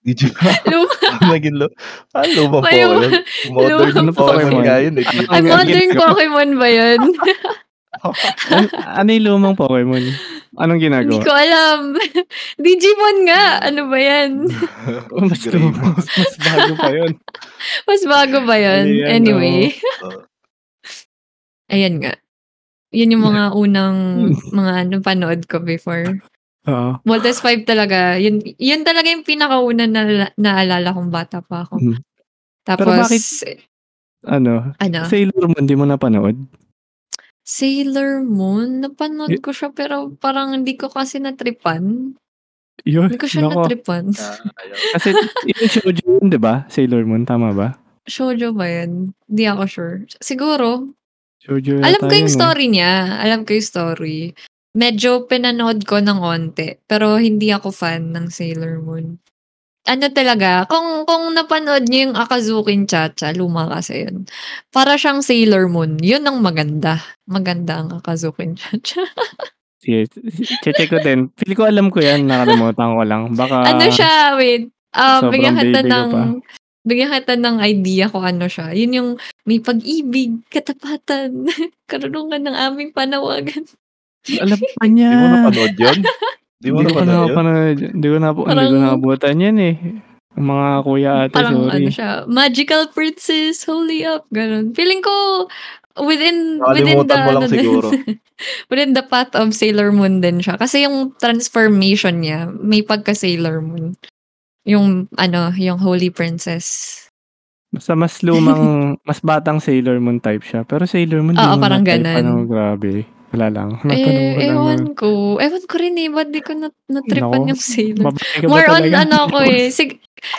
Digimon. Naging lumang Pokemon. Modern Pokemon nga yun. Ay, modern Pokemon ba yun? Ano yung lumang Pokemon? Anong ginagawa? Hindi ko alam. Digimon nga. Ano ba yan? mas bago pa yun. Mas bago ba yun? Anyway. Ayan nga. Yun yung mga unang mga panood ko before. Oo. Voltes V talaga. Yun talaga yung pinakauna na naalala kong bata pa ako. Hmm. Tapos, pero bakit, ano? Sailor Moon, di mo napanood? Sailor Moon? Napanood ko siya pero parang hindi ko kasi natripan. Yun, hindi ko siya natripan. Kasi yun shoujo yun, di ba? Sailor Moon, tama ba? Shoujo ba yan? Hindi ako sure. Siguro. Alam ko yung story niya. Alam ko yung story. Medyo pinanood ko ng onte. Pero hindi ako fan ng Sailor Moon. Ano talaga? Kung napanood niyo yung Akazukin Chacha, luma kasi yun. Para siyang Sailor Moon. Yun ang maganda. Maganda ang Akazukin Chacha. Yes. Check ko din. Pili ko alam ko yan. Nakalimutan ko lang. Baka... Ano siya? Wait. Bigyan kita ng... Bigyan kita ng idea kung ano siya. Yun yung may pag-ibig, katapatan, karunungan ng aming panawagan. Alam pa niya. Di mo napanood yun? Di ko nakabutan yan eh. Mga kuya ate, parang, sorry. Parang ano siya, magical princess, holy up, ganun. Feeling ko, within the path of Sailor Moon din siya. Kasi yung transformation niya, may pagka-Sailor Moon. Yung Holy Princess. Basta mas lumang, mas batang Sailor Moon type siya. Pero Sailor Moon, oo, parang ganun. Grabe. Wala lang. Ewan ko rin eh. Ba't di ko natripan yung Sailor Moon? More on ako eh.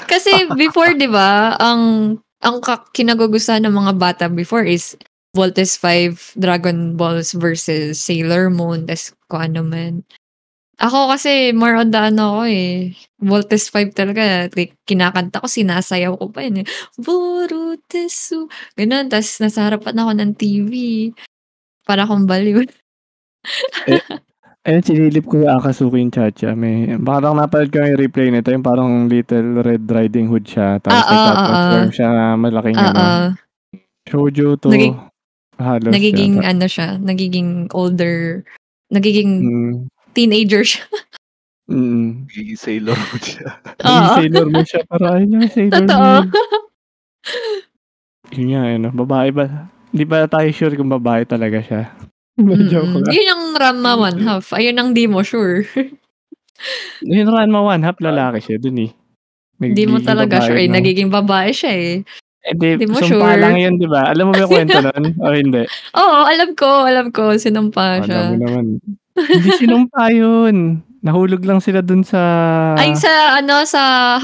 Kasi before, di ba, ang kinagugustuhan ng mga bata before is Voltes V, Dragon Balls versus Sailor Moon. Tapos kung ano man. Ako kasi, more on ako eh. Voltes V talaga. Kinakanta ko, sinasayaw ko pa yun eh. Borutesu. Ganun, tapos nasa harapan ako ng TV. Para akong baliw. Ayun, sinilip ko yung Akazukin Chacha. Parang napalad ko yung replay nito. Yung parang Little Red Riding Hood siya. Tapos nagpa-transform siya na malaking shoujo to halos. Nagiging siya, nagiging older. Nagiging... teenager siya. Nagiging Sailor mo siya. Nagiging Sailor mo siya. Para ayun nga, Sailor mo. Totoo. Yun nga, babae ba? Hindi pa tayo sure kung babae talaga siya. Yun ang Ranma 1/2. Ayun ang di mo sure. Yun Ranma 1/2, lalaki siya dun eh. Hindi mo talaga sure eh. Nagiging babae siya eh. Hindi mo sure. Sumpa lang yun, di ba? Alam mo ba yung kwento nun? O hindi? Oo, alam ko. Sinumpa siya. Alam mo naman. Hindi sinumpa yun. Nahulog lang sila dun sa... Ay, sa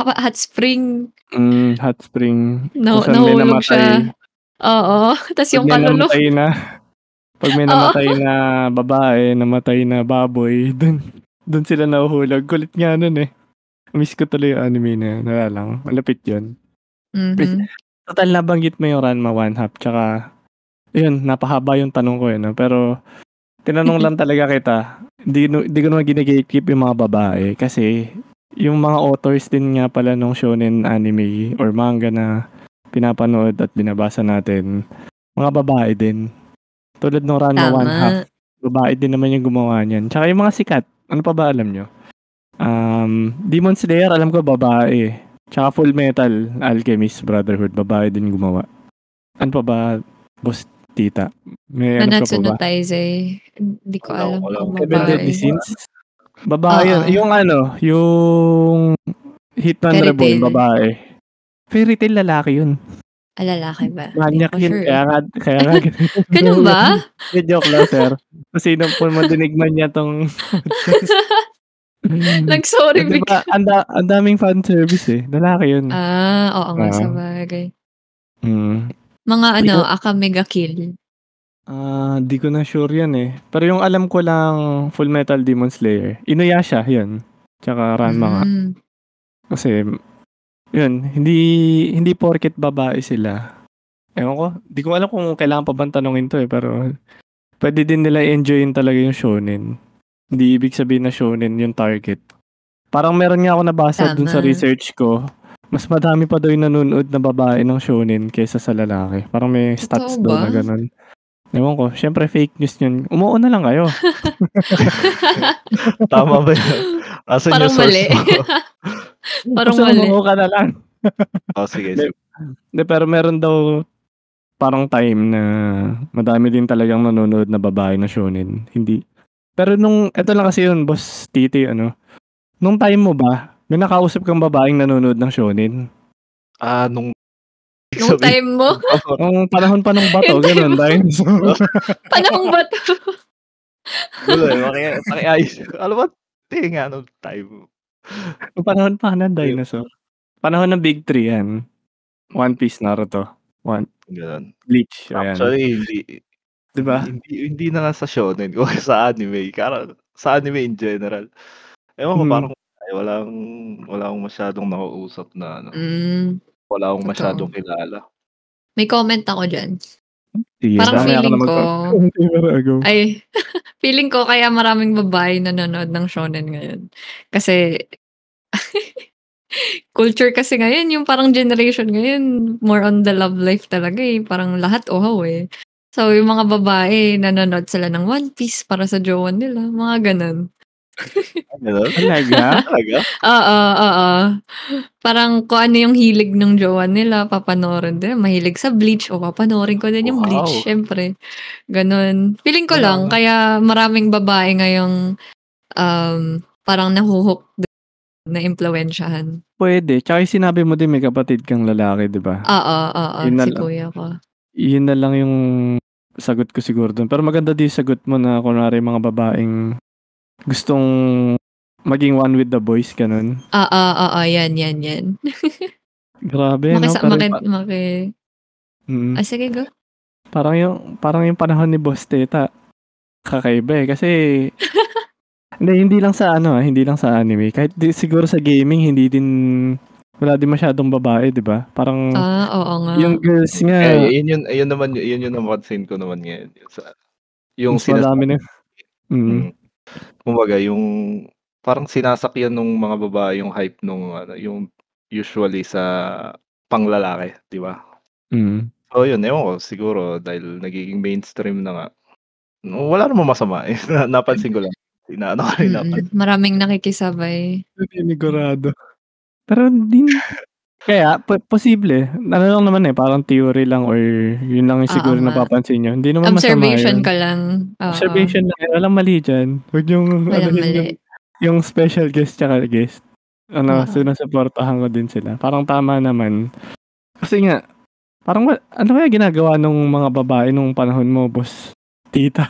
hot spring. Hot spring. Nahulog siya. Oo. Tapos yung kalulog. Pag may namatay na babae, namatay na baboy, dun sila nahuhulog. Kulit nga nun eh. Miss ko tuloy yung anime na yun. Wala lang. Malapit yun. Total nabanggit mo yung Ranma 1/2. Tsaka, yun, napahaba yung tanong ko yun. Pero... Tinanong lang talaga kita, hindi ko naman gine-gatekeep yung mga babae kasi yung mga authors din nga pala nung shonen anime or manga na pinapanood at binabasa natin, mga babae din. Tulad nung Ranma 1/2, babae din naman yung gumawa niyan. Tsaka yung mga sikat, ano pa ba alam nyo? Demon Slayer, alam ko babae. Tsaka Full Metal, Alchemist, Brotherhood, babae din gumawa. Ano pa ba? Boss Teta. May Nanatsu no Taizai. Hindi ko alam kung babae. Babae yun. Yung Hitman Reborn, babae. Fairy Tail, lalaki yun. Lalaki ba? Manyak yun. Sure. Kaya nga. Ganun ba? Joke lang, sir. Kasi nung po madinigman niya tong... Sorry. Diba, ang daming fan service eh. Lalaki yun. Oo nga, sa bagay. Mga Akamega Kill. Di ko na sure yan eh. Pero yung alam ko lang, Full Metal Demon Slayer. Inuyasha, yun. Tsaka Ranma nga. Kasi, yun, hindi porket babae sila. Ewan ko, di ko alam kung kailangan pa bang tanongin to eh, pero pwede din nila enjoyin talaga yung shonen. Hindi ibig sabihin na shonen yung target. Parang meron nga ako nabasa dun sa research ko. Mas madami pa daw yung nanonood na babae ng shonen kaysa sa lalaki. Parang may stats daw na ganun. Ewan ko. Siyempre fake news yun. Umuuna lang kayo. Tama ba yun? Asan parang mali. Parang mali. Umuuna ka na lang. Oh, sige. De, pero meron daw parang time na madami din talagang nanonood na babae na shonen. Hindi. Pero nung, eto lang kasi yun, boss Titi, ano. Nung time mo ba, may nakausap kang babaeng nanonood ng shonen? Nung time mo? Nung panahon pa ng bato, gano'n, dahil. Panahon bato. Alam mo, tinga nung time mo. Nung panahon pa ng dinosaur. Panahon ng Big Three yan. One Piece, Naruto. Bleach. Actually, hindi. Diba? Hindi na nga sa shonen, o sa anime. Sa anime in general. Ewan ko, parang wala akong masyadong nakuusap na, ano. Wala akong masyadong kilala. May comment ako dyan. Sige, parang feeling ko kaya maraming babae nanonood ng shonen ngayon. Kasi, culture kasi ngayon, yung parang generation ngayon, more on the love life talaga eh. Parang lahat ohaw eh. So, yung mga babae, nanonood sila ng One Piece para sa jowa nila. Mga ganun. Talaga? Oo. Parang kung ano yung hilig ng jowa nila, papanoorin din. Mahilig sa Bleach, o papanoorin ko din yung Bleach, syempre. Ganun. Feeling ko lang, kaya maraming babae ngayong parang nahuhook na impluwensyahan. Pwede. Tsaka sinabi mo din may kapatid kang lalaki, di ba? Oo. Si kuya ko. Yun na lang yung sagot ko siguro dun. Pero maganda din sagot mo na kunwari mga babaeng gustong maging one with the boys, ganun. Oo, yan. Grabe, sige, go. Parang yung panahon ni Boss Teta, kakaiba eh. Kasi, hindi lang sa hindi lang sa anime. Kahit siguro sa gaming, hindi din, wala din masyadong babae, di ba? Parang, oo nga. Yung girls nga. Yun yung napansin ko naman ngayon. Yung sinasabi. Kumbaga, yung parang sinasakyan ng mga babae yung hype nung yung usually sa panglalaki, di ba? So yun, ewan ko, siguro dahil nagiging mainstream na nga. Wala namang masama eh. Napansin ko lang. Maraming nakikisabay. Nigurado. Pero din kaya, posible. Ano lang naman eh, parang theory lang or yun lang yung siguro napapansin nyo. Hindi naman observation masama yun. Ka lang. Observation lang. Walang mali dyan. Huwag yung special guest tsaka guest. Sinasuportahan ko din sila. Parang tama naman. Kasi nga, parang ano kaya ginagawa nung mga babae nung panahon mo, Boss Tita?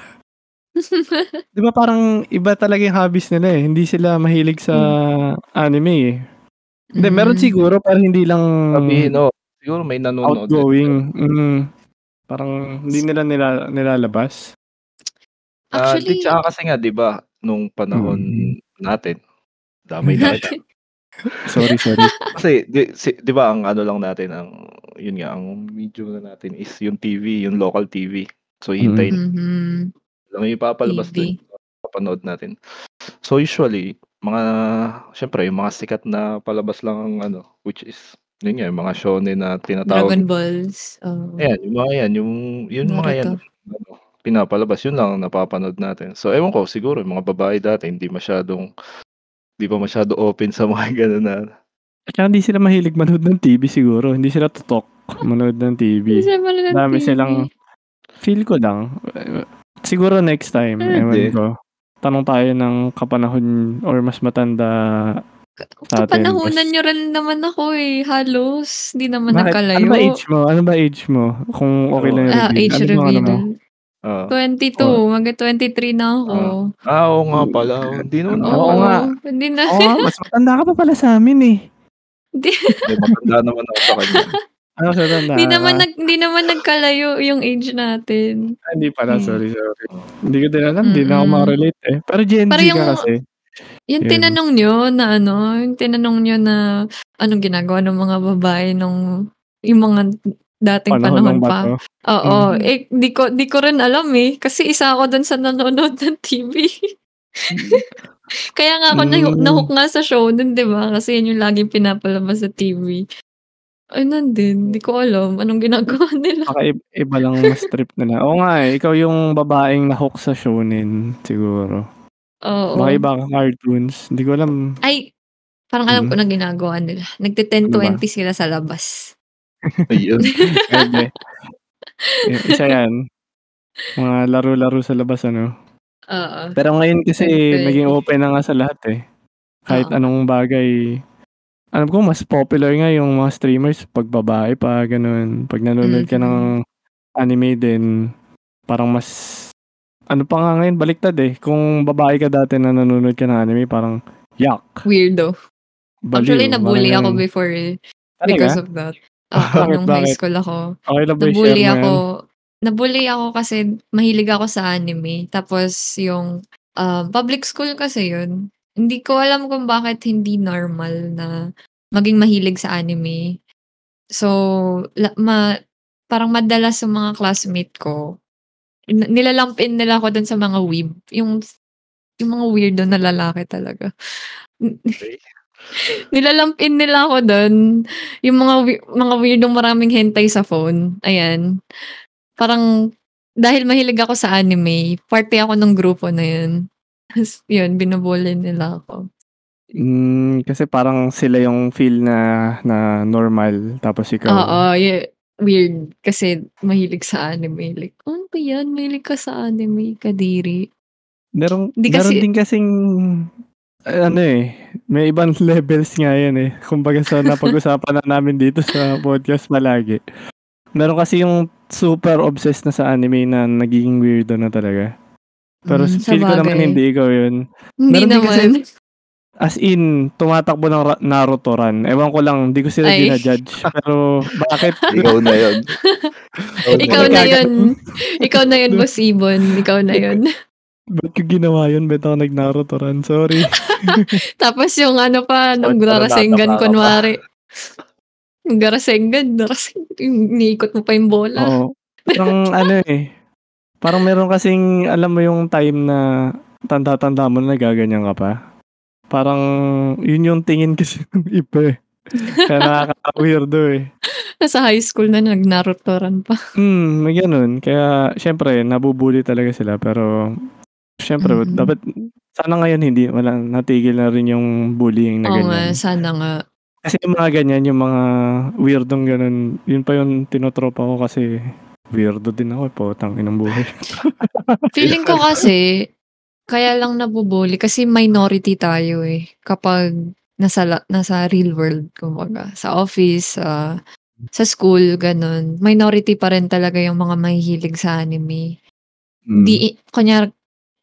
Di ba parang iba talaga yung hobbies nila eh. Hindi sila mahilig sa anime eh. Hindi, meron siguro para hindi lang siguro may nanonood outgoing. Parang hindi nila nilalabas. Actually, tsaka kasi nga, di ba, nung panahon natin, damay natin. sorry. Kasi, di ba, ang ano lang natin, ang video na natin is yung TV, yung local TV. So, hintayin. Lang yung papalabas doon, papanood natin. So, usually, syempre, yung mga sikat na palabas lang ang which is, yun nga, yung mga shonen na tinatawag. Dragon Balls. Ayan, yung mga yan, yung mga yan, pinapalabas, yun lang napapanood natin. So, ewan ko, siguro, yung mga babae dati, hindi pa masyado open sa mga gano'n na. At hindi sila mahilig manood ng TV siguro. Hindi sila tutok manood ng TV. Dami silang, feel ko lang, siguro next time, ewan ko. Tanong tayo ng kapanahon or mas matanda sa atin. Kapanahonan nyo rin naman ako eh. Halos. Hindi naman nakalayo. Ano ba age mo? Kung okay lang yung age reveal. 22. Mga 23 na ako. Oo nga pala. Hindi naman. Oo nga. Hindi na. Mas matanda ka pa pala sa amin eh. Hindi. Matanda naman ako sa kanya. Hindi naman nagkalayo yung age natin. Hindi pala, sorry. Hindi ko din alam, hindi na ako ma-relate eh. Pero Gen Z ka kasi. Yung tinanong nyo na anong ginagawa ng mga babae nung yung mga dating panahon pa. Oo, di ko rin alam eh. Kasi isa ako dun sa nanonood ng TV. Kaya nga ako nahook nga sa Shonen, di ba? Kasi yan yung laging pinapalabas sa TV. Ay, nandun. Hindi ko alam anong ginagawa nila. Baka iba lang mas trip nila. Oo nga eh. Ikaw yung babaeng nahook sa Shonen, siguro. Oo. Baka ibang cartoons. Hindi ko alam. Ay, parang alam ko na ginagawa nila. Nagte-10-20 sila sa labas. Ayun. Okay. Isa yan. Mga laro-laro sa labas, ano? Oo. Pero ngayon kasi naging open na nga sa lahat eh. Kahit anong bagay... Alam ko, mas popular nga yung mga streamers pag babae pa, ganun. Pag nanonood ka ng anime din, parang mas, ano pa nga ngayon, baliktad eh. Kung babae ka dati na nanonood ka ng anime, parang, yak. Weirdo. Baliw. Actually, nabully ako before eh. Because of that. Nung high school ako. Okay, nabully ako kasi mahilig ako sa anime. Tapos yung public school kasi yun. Hindi ko alam kung bakit hindi normal na maging mahilig sa anime. So, parang madalas sa mga classmate ko, nilalampin nila ako dun sa mga weeb. Yung mga weirdo na lalaki talaga. Nilalampin nila ako dun. Yung mga weirdo maraming hentai sa phone. Ayan. Parang, dahil mahilig ako sa anime, parte ako ng grupo na yun. Yun, binubulin nila ako. Kasi parang sila yung feel na normal, tapos ikaw. Oo, weird. Kasi mahilig sa anime. Like, ano ba yan? Mahilig ka sa anime, kadiri. Meron din kasing, ano eh, may ibang levels nga yan eh. Kumbaga sa napag-usapan na namin dito sa podcast malagi. Meron kasi yung super obsessed na sa anime na naging weirdo na talaga. Pero feel ko naman hindi ikaw yun. Hindi naman. Kasi, as in, tumatakbo ng Naruto run. Ewan ko lang, hindi ko sila dinajudge. Pero bakit? Ikaw na yun. Ikaw na yun. Ikaw na yun, Boss Ibon. Ikaw na yun. Ba't ko ginawa yun? Ba't ako nag-Naruto run? Sorry. Tapos yung ano pa, nag-Rasengan kunwari. Nag-Rasengan. Niikot mo pa yung bola. Oo. Parang ano eh. Parang meron kasing, alam mo yung time na tanda-tanda mo na nagaganyan ka pa. Parang, yun yung tingin kasi ng iba eh. Kaya nakaka-weirdo eh. Nasa high school na nag-Naruto-ran pa. May ganun. Kaya, syempre, nabubuli talaga sila. Pero, syempre, dapat, sana ngayon hindi, wala, natigil na rin yung bullying na ganyan. Oo, sana nga. Kasi yung mga ganyan, yung mga weirdong ganun, yun pa yung tinotropa ko kasi... Weirdo din ako, potang inang buhay. Feeling ko kasi, kaya lang nabubuli. Kasi minority tayo eh. Kapag nasa real world, kumbaga. Sa office, sa school, ganun. Minority pa rin talaga yung mga mahihilig sa anime.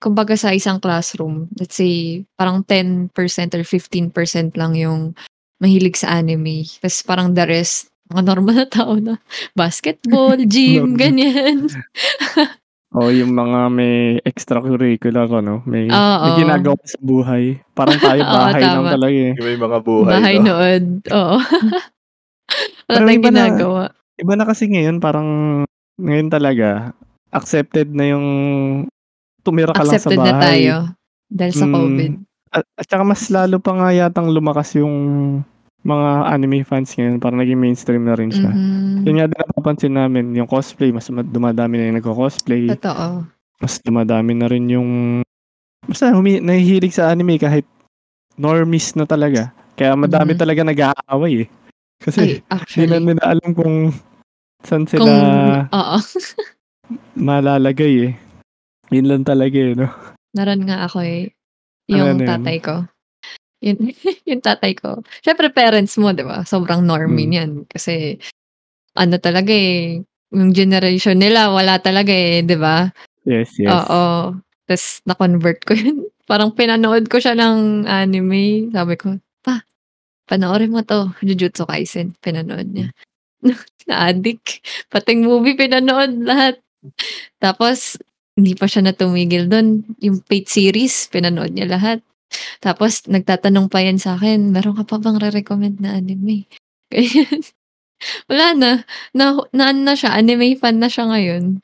Kumbaga sa isang classroom, let's say, parang 10% or 15% lang yung mahilig sa anime. Tapos parang the rest, mga normal na tao na. Basketball, gym, ganyan. Yung mga may extracurricular, ano? May ginagawa sa buhay. Parang tayo bahay lang talaga eh. May mga buhay. Bahay no? Nood, oo. Wala tayong ginagawa. Iba na kasi ngayon, parang ngayon talaga, accepted na yung tumira ka accepted lang sa bahay. Accepted na tayo dahil sa COVID. At saka mas lalo pa nga yatang lumakas yung... mga anime fans ngayon, parang naging mainstream na rin siya. Yun nga din napapansin namin, yung cosplay, mas dumadami na yung nagko-cosplay. Totoo. Mas dumadami na rin yung... Basta nahihilig sa anime kahit normies na talaga. Kaya madami talaga nag-aaway eh. Kasi hindi na nila alam kung saan sila malalagay eh. Yun lang talaga eh, no? Naroon nga ako eh. Yung tatay ko. Yung tatay ko. Syempre parents mo, 'di ba? Sobrang normin 'yan kasi ano talaga eh, yung generation nila wala talaga eh, 'di ba? Yes, yes. Oo. Tapos na-convert ko 'yun. Parang pinanood ko siya ng anime. Sabi ko, "Pa, panoorin mo 'to, Jujutsu Kaisen." Pinanood niya. Na-addict. Pating movie pinanood lahat. Tapos hindi pa siya natumigil doon. Yung paid series pinanood niya lahat. Tapos, nagtatanong pa yan sa akin, meron ka pa bang re-recommend na anime? Ganyan. Wala na. Naan na siya. Anime fan na siya ngayon.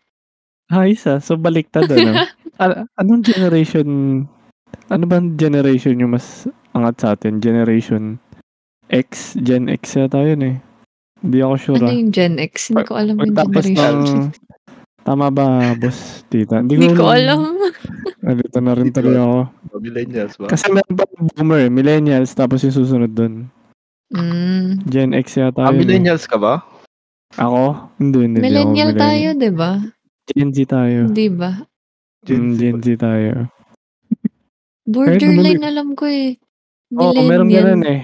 Ayos. So, baliktad ano. Anong generation ano ba generation yung mas angat sa atin? Generation X? Gen X yata yun eh. Hindi ako sure. Ano yung Gen X? Hindi ko alam yung generation. Tama ba, boss, tita? Hindi ko alam. Alito na rin talaga ako. Millennials ba? Kasi meron ba boomer? Millennials, tapos yung susunod dun. Mm. Gen X yata yun. Ah, millennials ka ba? Ako? Hindi. Millennial tayo, di ba? Gen Z tayo. Hindi ba? Gen Z tayo. Borderline alam ko eh. Oo, meron ganun eh.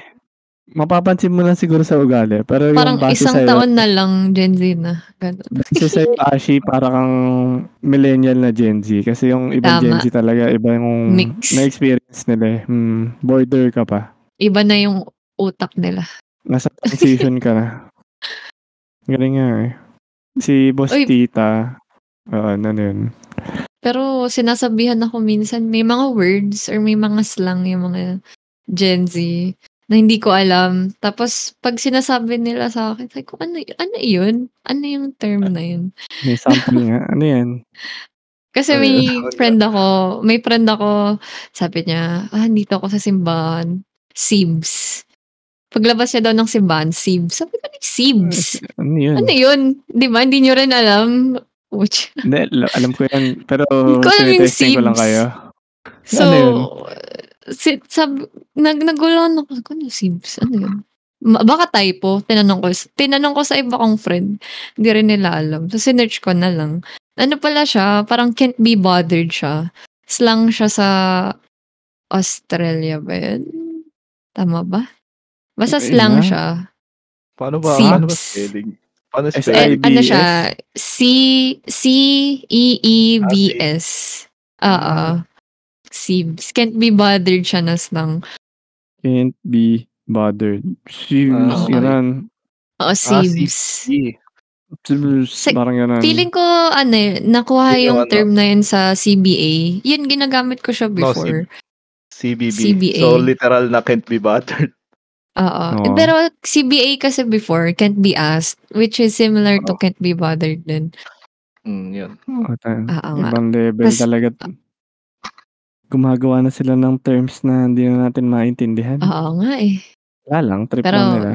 Mapapansin mo lang siguro sa ugali. Pero parang yung isang sa'yo, taon na lang Gen Z na. Kasi sa'yo, Ashii, parang kang millennial na Gen Z. Kasi yung ibang Gen Z talaga, iba yung mix na-experience nila eh. Border ka pa. Iba na yung utak nila. Nasa transition ka na. Galing nga eh. Si Boss Uy, Tita. Ano yun? Pero sinasabihan ako minsan, may mga words or may mga slang yung mga Gen Z na hindi ko alam. Tapos, pag sinasabi nila sa akin, sabi ko, ano yun? Ano yung term na yun? May something nga. Ano yan? Kasi may friend ako, sabi niya, dito ako sa simbahan, sibs. Paglabas niya daw ng simbahan, sibs. Sabi ko, sibs? Ano yun? Di ba? Hindi nyo rin alam. Which? Hindi, alam ko yan. Pero, sinitesting ko lang kayo. So, ano yun? Nagulan ako. Ano sibs? Ano yun? Baka typo. Tinanong ko sa iba kong friend. Hindi rin nila alam. So, sinerch ko na lang. Ano pala siya? Parang can't be bothered siya. Slang siya sa Australia ba yun? Tama ba? Basta okay, slang na siya. Paano ba? Sibs. Ano ba spelling? Paano spelling? Ano siya? C-E-E-B-S. Oo. Sibs. Can't be bothered siya na slang. Can't be bothered. Sibs. Ganan. Oo, sibs. Sibs. Parang ganan. Feeling ko, nakuha yung term na yun sa CBA. Yun, ginagamit ko siya before. No, CBA. So, literal na can't be bothered. Oo. Pero CBA kasi before, can't be asked, which is similar to can't be bothered din. Yun. Ibang level talaga. Gumagawa na sila ng terms na hindi na natin maintindihan. Oo nga eh. Wala lang, trip pero, lang nila.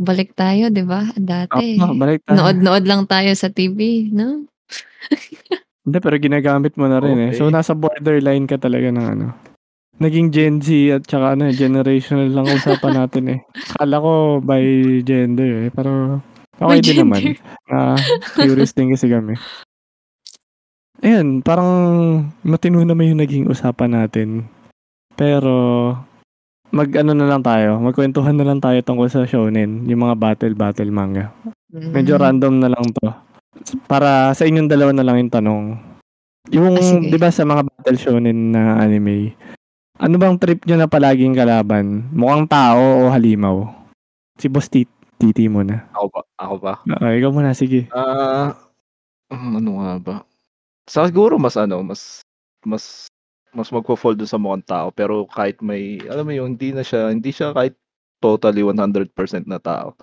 Balik tayo, di ba? Dati. Balik tayo. Nood-nood lang tayo sa TV, no? Hindi, pero ginagamit mo na rin eh. So, nasa borderline ka talaga ng ano. Naging Gen Z at saka generational lang usapan natin eh. Akala ko by gender eh. Pero, okay din naman. Curious din kasi kami. Ayan, parang matino naman yung naging usapan natin. Pero, mag-ano na lang tayo. Magkwentuhan na lang tayo tungkol sa shonen. Yung mga battle manga. Medyo random na lang to. Para sa inyong dalawa na lang yung tanong. Yung, di ba sa mga battle shonen na anime, ano bang trip nyo na palaging kalaban? Mukhang tao o halimaw? Si Boss Titi muna. Ako ba? Ikaw muna, sige. Ano nga ba? Siguro mas magpo-fold sa mukhang tao, pero kahit may alam mo yung hindi siya kahit totally 100% na tao.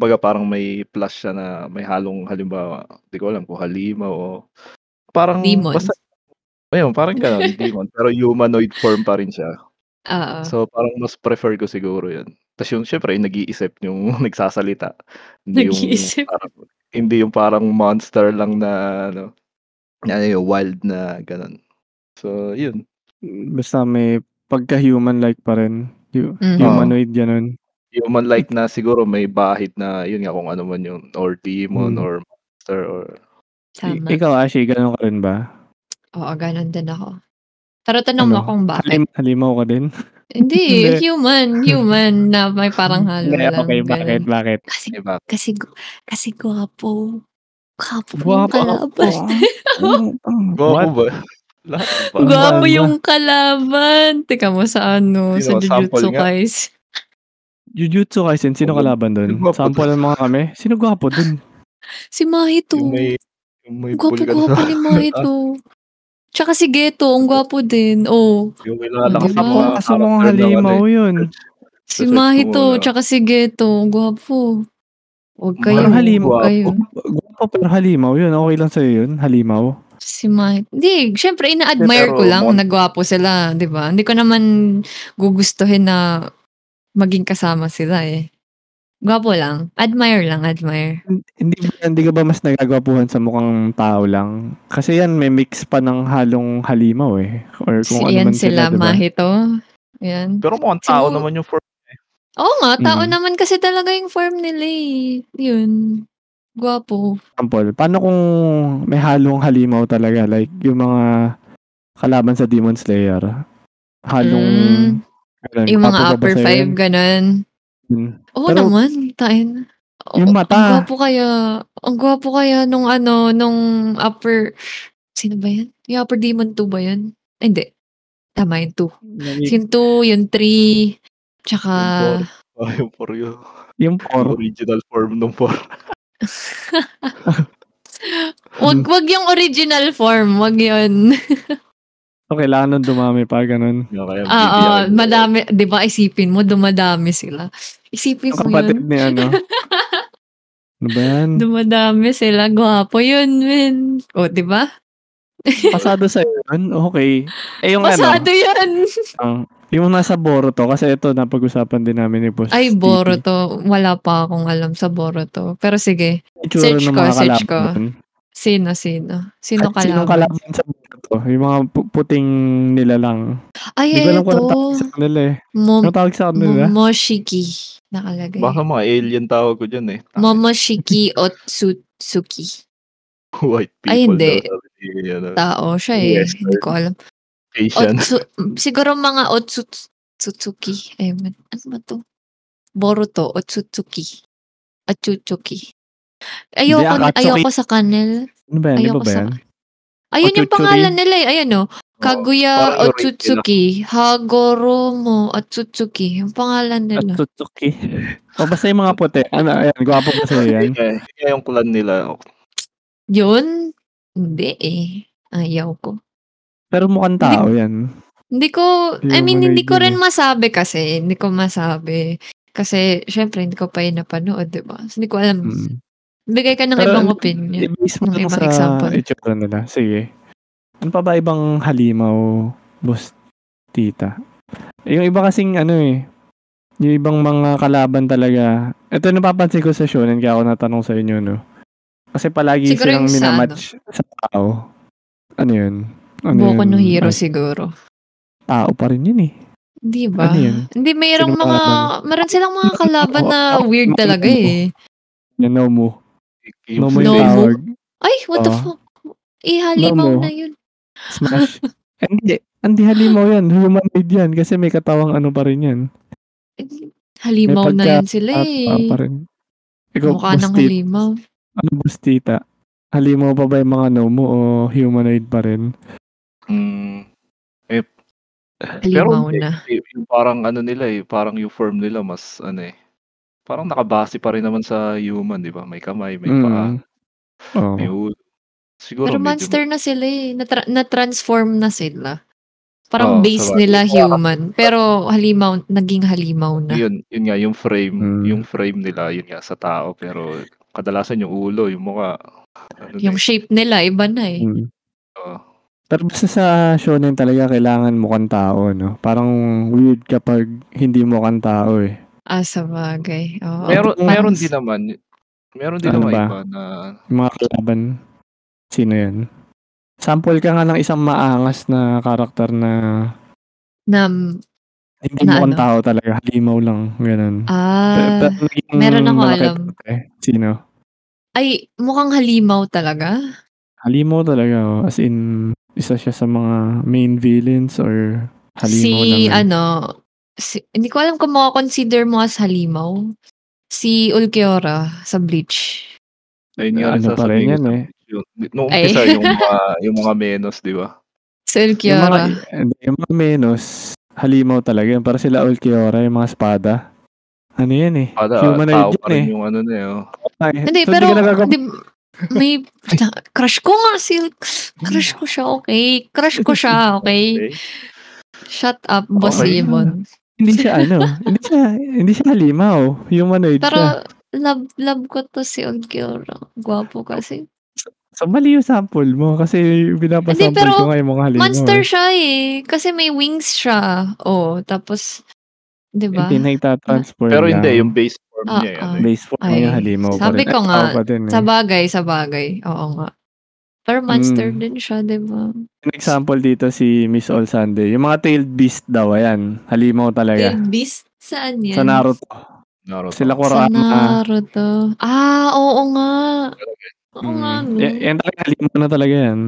Baga parang may plus siya na may halong halimbawa, hindi ko alam kung halimaw o parang demon. Basta ayun, parang ganun, demon, pero humanoid form pa rin siya. So parang mas prefer ko siguro 'yun. Tapos yung syempre nag-iisip yung nagsasalita. Hindi yung parang monster lang na ano. Wild na ganun. So, yun. Basta may pagka-human-like pa rin. Humanoid ganun. Human-like na siguro may bahid na yun nga kung ano man yun. Or demon or monster or... Tama. Ikaw, Ashii, ganun ka rin ba? Oo, ganun din ako. Pero tanong mo kung bakit. Halimaw ka din? Hindi, human na may parang halo lang. Okay, bakit? Kasi guwapo. Gwapo yung kalaban. Teka mo sa sa Jujutsu Kaisen. Jujutsu Kaisen, sino kalaban doon? Sample ng mga kami. Sino gwapo doon? Si Mahito. Gwapo ni Mahito. Tsaka si Geto, ang gwapo din. Oh. Yung diba? Sa mga halimaw yun. Si Mahito, tsaka si Geto, ang gwapo. Huwag kayo. Parang halimaw. Guwapo pero halimaw yun. Okay lang sa'yo yun. Halimaw. Si Mahito. Hindi, syempre ina-admire ko lang nagwapo sila, 'di ba? Hindi ko naman gugustuhin na maging kasama sila eh. Gwapo lang. Admire. Hindi ka ba mas nagagwapuhan sa mukhang tao lang? Kasi yan may mix pa ng halong halimaw eh. Or kung ano man sila, diba? Mahito. Yan. Pero mukhang tao naman yung form. Oo nga, tao naman kasi talaga yung form nila eh. Yun. Gwapo. Example, paano kung may halong halimaw talaga? Like, yung mga kalaban sa Demon Slayer. Halong... ganun, yung mga upper five, ganun. Oo pero, naman, tain. Yung mata. Ang gwapo kaya nung upper... Sino ba yan? Yung upper demon 2 ba yan? Ay, hindi. Tama, yung 2. Yung 2, yung 3, tsaka... Yung 4 yun. Yung 4. Original form ng 4. wag yung original form, wag yun. Okay, kailangan nun dumami pa, ganun. Madami, di ba isipin mo, dumadami sila. Isipin mo kapatid yun. Kapatid ni ano ba yan? Dumadami sila, gwapo yun, man. O, di ba? Pasado sa yun, okay. Eh, yung pasado yun. Yung nasa Boruto, kasi ito, napag-usapan din namin ni Boss. Ay, Boruto. Wala pa akong alam sa Boruto. Pero sige, search ko. Sino kalaban? Sino kalaban sa Boruto? Yung mga puting nila lang. Ay, ito. Hindi ko alam kung sa kanila eh. Tawag sa kanila? Momoshiki. Nakalagay. Baka mga alien tawag ko dyan eh. Momoshiki Otsutsuki. White people. Ay, hindi. Tao siya eh. Yes, hindi ko alam. Siguro mga Otsutsuki. Ayun. Ano ba to? Boruto, Otsutsuki. Ayoko sa kanil. Ano ba yan? Ayoko ba yan? Ayun yung pangalan nila eh. Ayun oh. Kaguya Otsutsuki. Hagoromo Otsutsuki. Yung pangalan nila. Otsutsuki. O basta yung mga puti. Ano, ayan. Gwapo ko sa'yo yan. Kaya yung kulan nila. Yun? Hindi eh. Ayaw ko. Pero mukhang tao yan. Hindi ko rin masabi kasi. Hindi ko masabi. Kasi, syempre, hindi ko pa yun napanood, diba? So, hindi ko alam. Bigay ka ng pero, ibang opinion. I-base mo ibang example. Itsura nila. Sige. Ano pa ba ibang halimaw, Boss Tita? Yung iba kasing, yung ibang mga kalaban talaga. Ito, napapansin ko sa shonen, kaya ako natanong sa inyo, no? Kasi palagi siguro silang minamatch sa tao. Ano yun? Boku no Hero siguro. Tao pa rin yun eh. Di ba? Hindi, meron silang mga kalaban na weird talaga eh. Nomu. Nomu. Ay, what the fuck? Ihalimaw na yun. Smash. Hindi halimaw yan. Humanoid yan. Kasi may katawang ano pa rin yan. Halimaw na yan sila eh. Mukha ng halimaw. Ano Bustita? Halimaw pa ba yung mga Nomu o humanoid pa rin? Halimaw pero, na. Yung parang parang yung form nila mas parang nakabase pa rin naman sa human, di ba? May kamay, may paa. Oh. May ulo. Siguro pero monster na sila eh. Na-transform na sila. Parang base nila human. Pero halimaw, naging halimaw na. Yun nga, yung frame. Yung frame nila, yun nga, sa tao. Pero kadalasan yung ulo, yung mukha. Yung shape nila, iba na eh. Pero basta sa shonen talaga, kailangan mukhang tao, no? Parang weird kapag hindi mukhang tao, eh. Sabagay. Oo. Meron din naman iba na... Yung mga kalaban, sino yan? Sample ka nga ng isang maangas na karakter na hindi mukhang tao talaga, halimaw lang, ganun. Pero meron ako alam. Sino? Ay, mukhang halimaw talaga. Halimaw talaga, oh. As in... Isa siya sa mga main villains or halimaw naman? Hindi ko alam kung makakonsider mo as halimaw. Si Ulquiorra sa Bleach. Ayun nga pa rin yan eh. Noong umpisa yung mga menos, di ba? Si Ulquiorra. Yung mga menos, halimaw talaga. Para sila Ulquiorra, yung mga espada. Ano yan eh? Humanoid yun eh. Yung ano na yun. Hindi, pero... May crush ko siya, okay? Shut up, Boss Demon. Hindi siya halimaw. Humanoid siya. Pero love ko to si Ulquiorra. Gwapo kasi. So, mali yung sample mo. Kasi pinapasample ko nga yung mga halino. Monster siya eh. Kasi may wings siya. Oh, tapos, di ba? Hindi na itatransform. Pero hindi, yung base form niya. Yun, base form niya halimo. Sabi ko nga, sabagay. Oo nga. Pero monster din siya, di ba? An example dito si Miss All Sunday. Yung mga tailed beast daw, ayan. Halimaw talaga. Tailed beast? Saan yan? Sa Naruto. Sila Kurama. Sa Naruto. Ah, oo nga. Oo nga. Yan talaga, halimaw na talaga yan.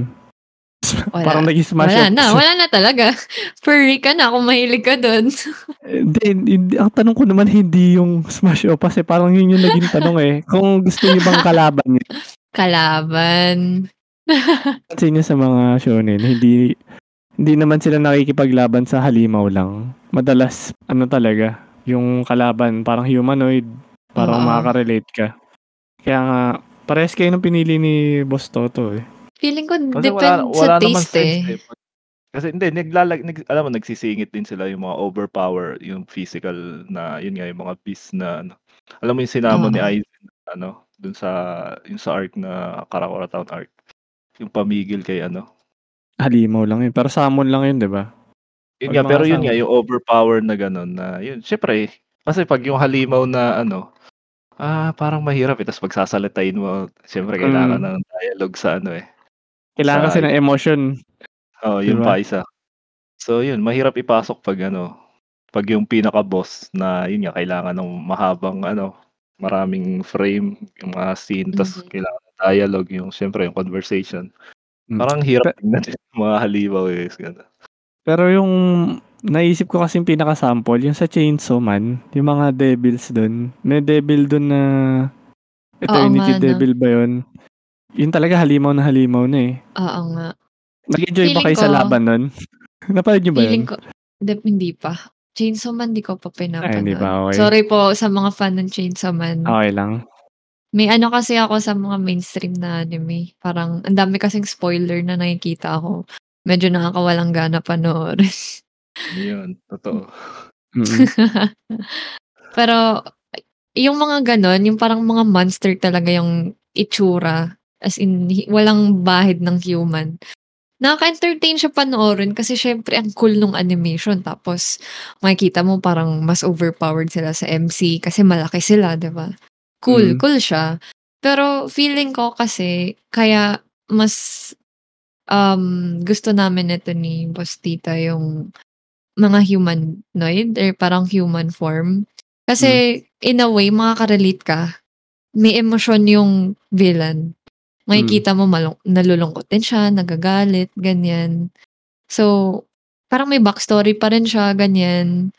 Wala. Parang nag-smash up. Wala na talaga. Furry ka na kung mahilig ka dun. Ang tanong ko naman, hindi yung smash up. Kasi parang yun yung naging tanong eh. Kung gusto niyo bang kalaban niya. Kalaban. Kasi niya sa mga shonen, hindi naman sila nakikipaglaban sa halimaw lang. Madalas, ano talaga, yung kalaban, parang humanoid, parang makakarelate ka. Kaya nga, parehas kayo nung pinili ni Boss Toto eh. Feeling ko, kasi depend wala sa taste eh. Kasi hindi, alam mo, nagsisingit din sila yung mga overpower, yung physical na, yun nga, yung mga beast na, ano. Alam mo yung sinamo ni Aizen, ano, dun sa, yung sa arc na Karakura Town arc. Yung pamigil kay ano. Halimaw lang yun. Pero salmon lang yun, di ba? Yun nga, pero yun nga, yung overpower na gano'n na yun. Siyempre, kasi pag yung halimaw na ano, parang mahirap eh. Tapos pagsasalitain mo, siyempre kailangan ng dialogue sa ano eh. Kailangan kasi ng emotion. Oo, yun pa isa. So yun, mahirap ipasok pag ano, pag yung pinaka-boss na yun nga, kailangan ng mahabang ano, maraming frame, yung mga scene, tapos kailangan dialogue yung siyempre yung conversation. Parang hirap din natin mga halimaw guys. Pero yung naisip ko kasi yung pinaka-sample, yung sa Chainsaw Man, yung mga devils doon. May devil doon na Eternity Devil ba yun? Yun talaga halimaw na eh. Oo nga. Nag-enjoy ba kayo sa laban nun? Napalad nyo ba yun? Hindi pa. Chainsaw Man di ko pa pinapanood. Hindi pa, okay. Sorry po sa mga fan ng Chainsaw Man. Okay lang. May ano kasi ako sa mga mainstream na anime. Parang, ang dami kasing spoiler na nakikita ako. Medyo nakakawalang gana panoorin. Yun, totoo. Pero, yung mga ganon, yung parang mga monster talaga yung itsura. As in, walang bahid ng human. Nakaka-entertain siya panoorin kasi syempre, ang cool nung animation. Tapos, makikita mo parang mas overpowered sila sa MC kasi malaki sila, diba? Cool siya. Pero feeling ko kasi, kaya mas gusto namin ito ni Boss Tita yung mga humanoid or parang human form. Kasi in a way, makakarelate ka. May emosyon yung villain. Makikita mo nalulungkot din siya, nagagalit, ganyan. So, parang may backstory pa rin siya, ganyan.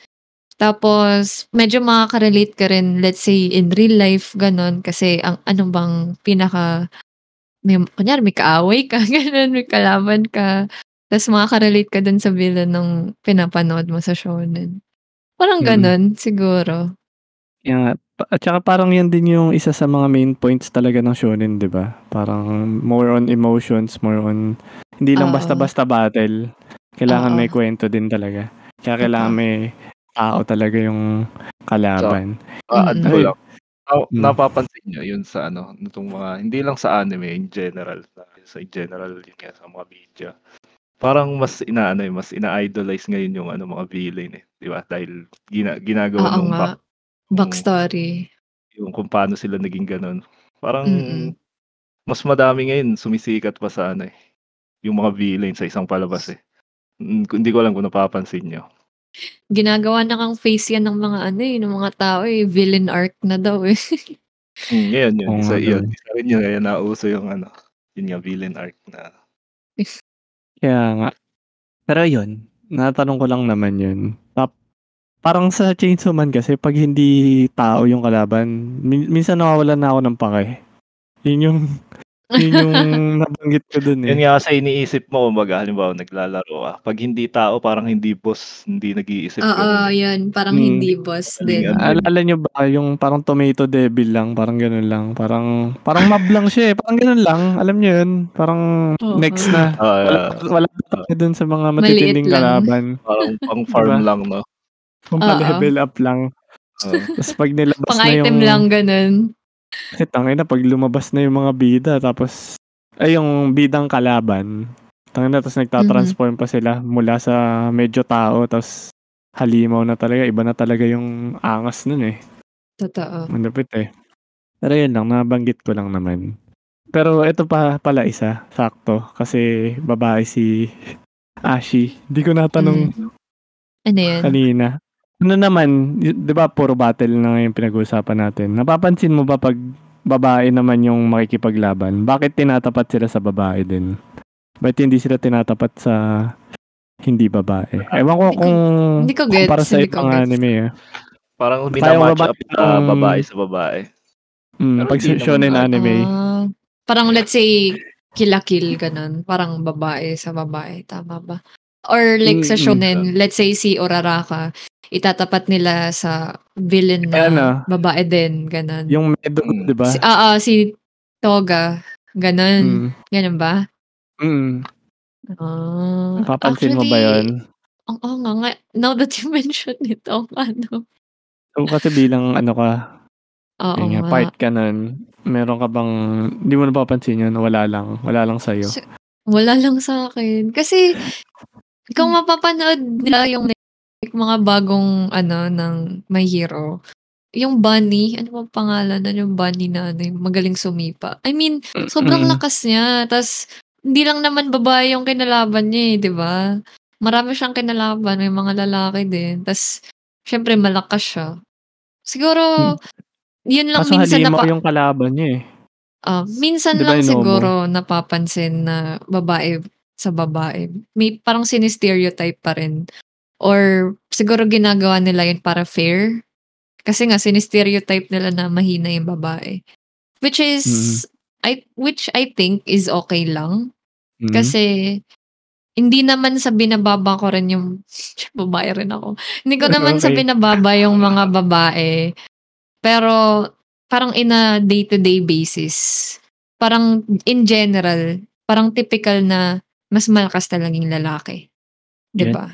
Tapos, medyo makaka-relate ka rin, let's say, in real life, ganun. Kasi, ang ano bang kunyari, may kaaway ka, ganun, may kalaban ka. Tapos, makaka-relate ka dun sa villain ng pinapanood mo sa shonen. Parang ganun, siguro. Yeah. At saka, parang yan din yung isa sa mga main points talaga ng shonen, di ba? Parang, more on emotions, more on, hindi lang basta-basta battle. Kailangan may kwento din talaga. Kaya kailangan may tao talaga yung kalaban. Napapansin nyo yun sa ano, itong mga, hindi lang sa anime, in general, yun nga, sa mga media. Parang mas ina-idolize ngayon yung ano, mga villain eh. Di ba? Dahil ginagawa nung backstory. Yung kung paano sila naging ganun. Parang, mas madami ngayon, sumisikat pa sa ano eh. Yung mga villain sa isang palabas eh. Hindi ko alam kung napapansin nyo. Ginagawa na kang face yan ng mga ng mga tao eh, villain arc na daw eh. Yun. Isa rin yun, kaya nauso yung yun nga, villain arc na. Kaya nga. Pero yun, natanong ko lang naman yun. Parang sa Chainsaw Man kasi, pag hindi tao yung kalaban, minsan nawawalan na ako ng pake. Yun yung nabanggit ko dun eh. Yun nga kasi iniisip mo, kumbaga, halimbawa naglalaro pag hindi tao, parang hindi boss, hindi nag-iisip ko. Oo, yun. Parang hindi boss din. Alala nyo ba, yung parang tomato devil lang, parang ganun lang. Parang mob lang siya eh. Parang ganun lang. Alam nyo yun? Parang next na. Wala dun sa mga matitinding kalaban. Parang pang farm lang, no? Pang level up lang. Tapos pag nilabas na yung pang item lang, ganun. Tangay na, pag lumabas na yung mga bida, tapos ay yung bidang kalaban. Tangina, tapos nagtatransform pa sila mula sa medyo tao, tapos halimaw na talaga. Iba na talaga yung angas nun eh. Totoo. Malapit eh. Pero yun lang, nabanggit ko lang naman. Pero ito pa pala isa, sakto. Kasi babae si Ashii. Hindi ko natanong ano yun? Kanina. Ano naman, di ba puro battle na yung pinag-uusapan natin. Napapansin mo ba pag babae naman yung makikipaglaban? Bakit tinatapat sila sa babae din? Bakit hindi sila tinatapat sa hindi babae? Ewan ko kung hindi ko gets, para sa ibang anime eh. Parang binamatch up na babae sa babae. Pag shonen anime. Parang let's say kill ganun. Parang babae sa babae. Tama ba? Or like sa shonen, let's say si Uraraka, itatapat nila sa villain na babae din. Ganun. Yung Medo, di ba? Si Toga. Ganun. Ganun ba? Papansin mo ba yun? Oo nga. Now that you mentioned it, kasi bilang ka, nga, part ka nun, meron ka bang, hindi mo napapansin yun, wala lang sa'yo? Wala lang sa akin. Kasi, kung mapapanood nila yung like, mga bagong, ng My Hero, yung bunny, ano bang pangalan na yung bunny na, yung magaling sumipa. I mean, sobrang lakas niya. Tapos, hindi lang naman babae yung kinalaban niya eh, di ba? Marami siyang kinalaban, may mga lalaki din. Tapos, syempre, malakas siya. Siguro, yun lang minsan na yung kalaban niya eh. Minsan diba lang siguro napapansin na babae sa babae. May parang sinistereotype pa rin. Or, siguro ginagawa nila yun para fair. Kasi nga, sinistereotype nila na mahina yung babae. Which is, I think is okay lang. Kasi hindi naman sa binababa ko rin yung babae rin ako. Hindi ko naman sa binababa yung mga babae. Pero parang in a day-to-day basis. Parang in general, parang typical na mas malakas talagang lalaki. Diba?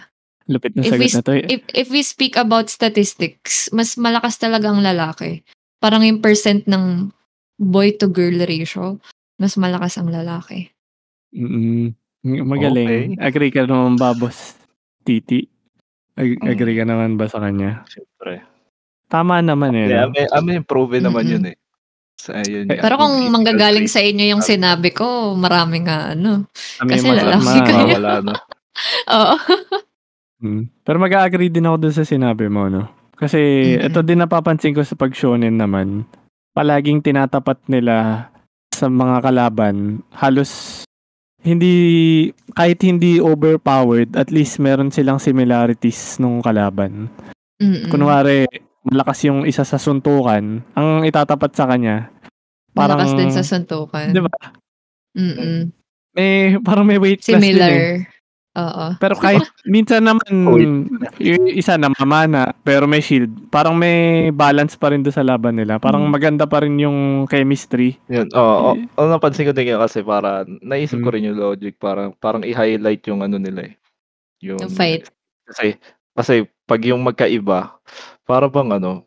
Yeah. Lupit na sagot na to. If we speak about statistics, mas malakas talaga ang lalaki. Parang yung percent ng boy to girl ratio, mas malakas ang lalaki. Magaling. Okay. Agree ka naman ba, boss Titi? Agree ka naman ba sa kanya? Siyempre. Tama naman eh. Yeah, may improve naman yun eh. So, pero kung manggagaling sa inyo yung sinabi ko, marami nga kasi lalaki kayo. Wala na. Oo. Pero mag-agree din ako dun sa sinabi mo, Kasi ito din napapansin ko sa pag-shonen naman. Palaging tinatapat nila sa mga kalaban, halos hindi, kahit hindi overpowered, at least meron silang similarities nung kalaban. Kunwari, malakas yung isa sa suntukan, ang itatapat sa kanya, parang malakas din sa suntukan. Di ba? Parang may weight class similar. Oo. Pero kahit minsan naman yung isa namamana pero may shield. Parang may balance pa rin doon sa laban nila. Parang maganda pa rin yung chemistry. Yun. Oo. Napansin ko din kasi para naisip ko rin yung logic parang i-highlight yung nila eh. Yung fight. Kasi pag yung magkaiba, parang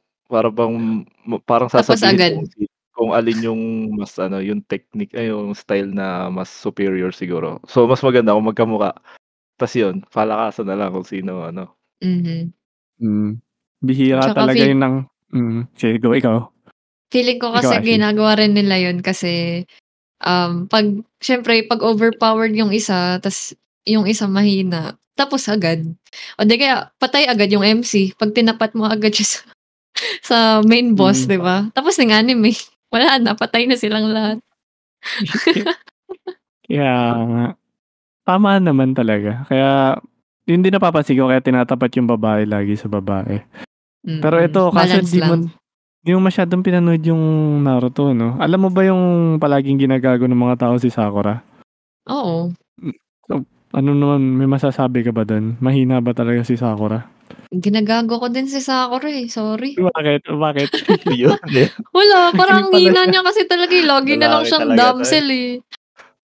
sasabihin kung alin yung mas yung technique ay yung style na mas superior siguro. So mas maganda kung magkamukha. Tapos yun, palakasan na lang kung sino, Bihira tsaka talaga yun ng... Sige, go, ikaw. Feeling ko kasi ginagawa rin nila yun kasi pag overpowered yung isa, tapos yung isa mahina, tapos agad. O di kaya, patay agad yung MC. Pag tinapat mo agad siya sa main boss, di ba? Tapos ng anime, wala na, patay na silang lahat. Yeah. Tama naman talaga. Kaya, hindi napapansin ko kaya tinatapat yung babae lagi sa babae. Pero ito, kasi di mo masyadong pinanood yung Naruto, Alam mo ba yung palaging ginagago ng mga tao si Sakura? Oo. So, ano naman, may masasabi ka ba doon? Mahina ba talaga si Sakura? Ginagago ko din si Sakura eh, sorry. Bakit? Wala, parang hina niya kasi talaga lagi na lang siyang damsel eh.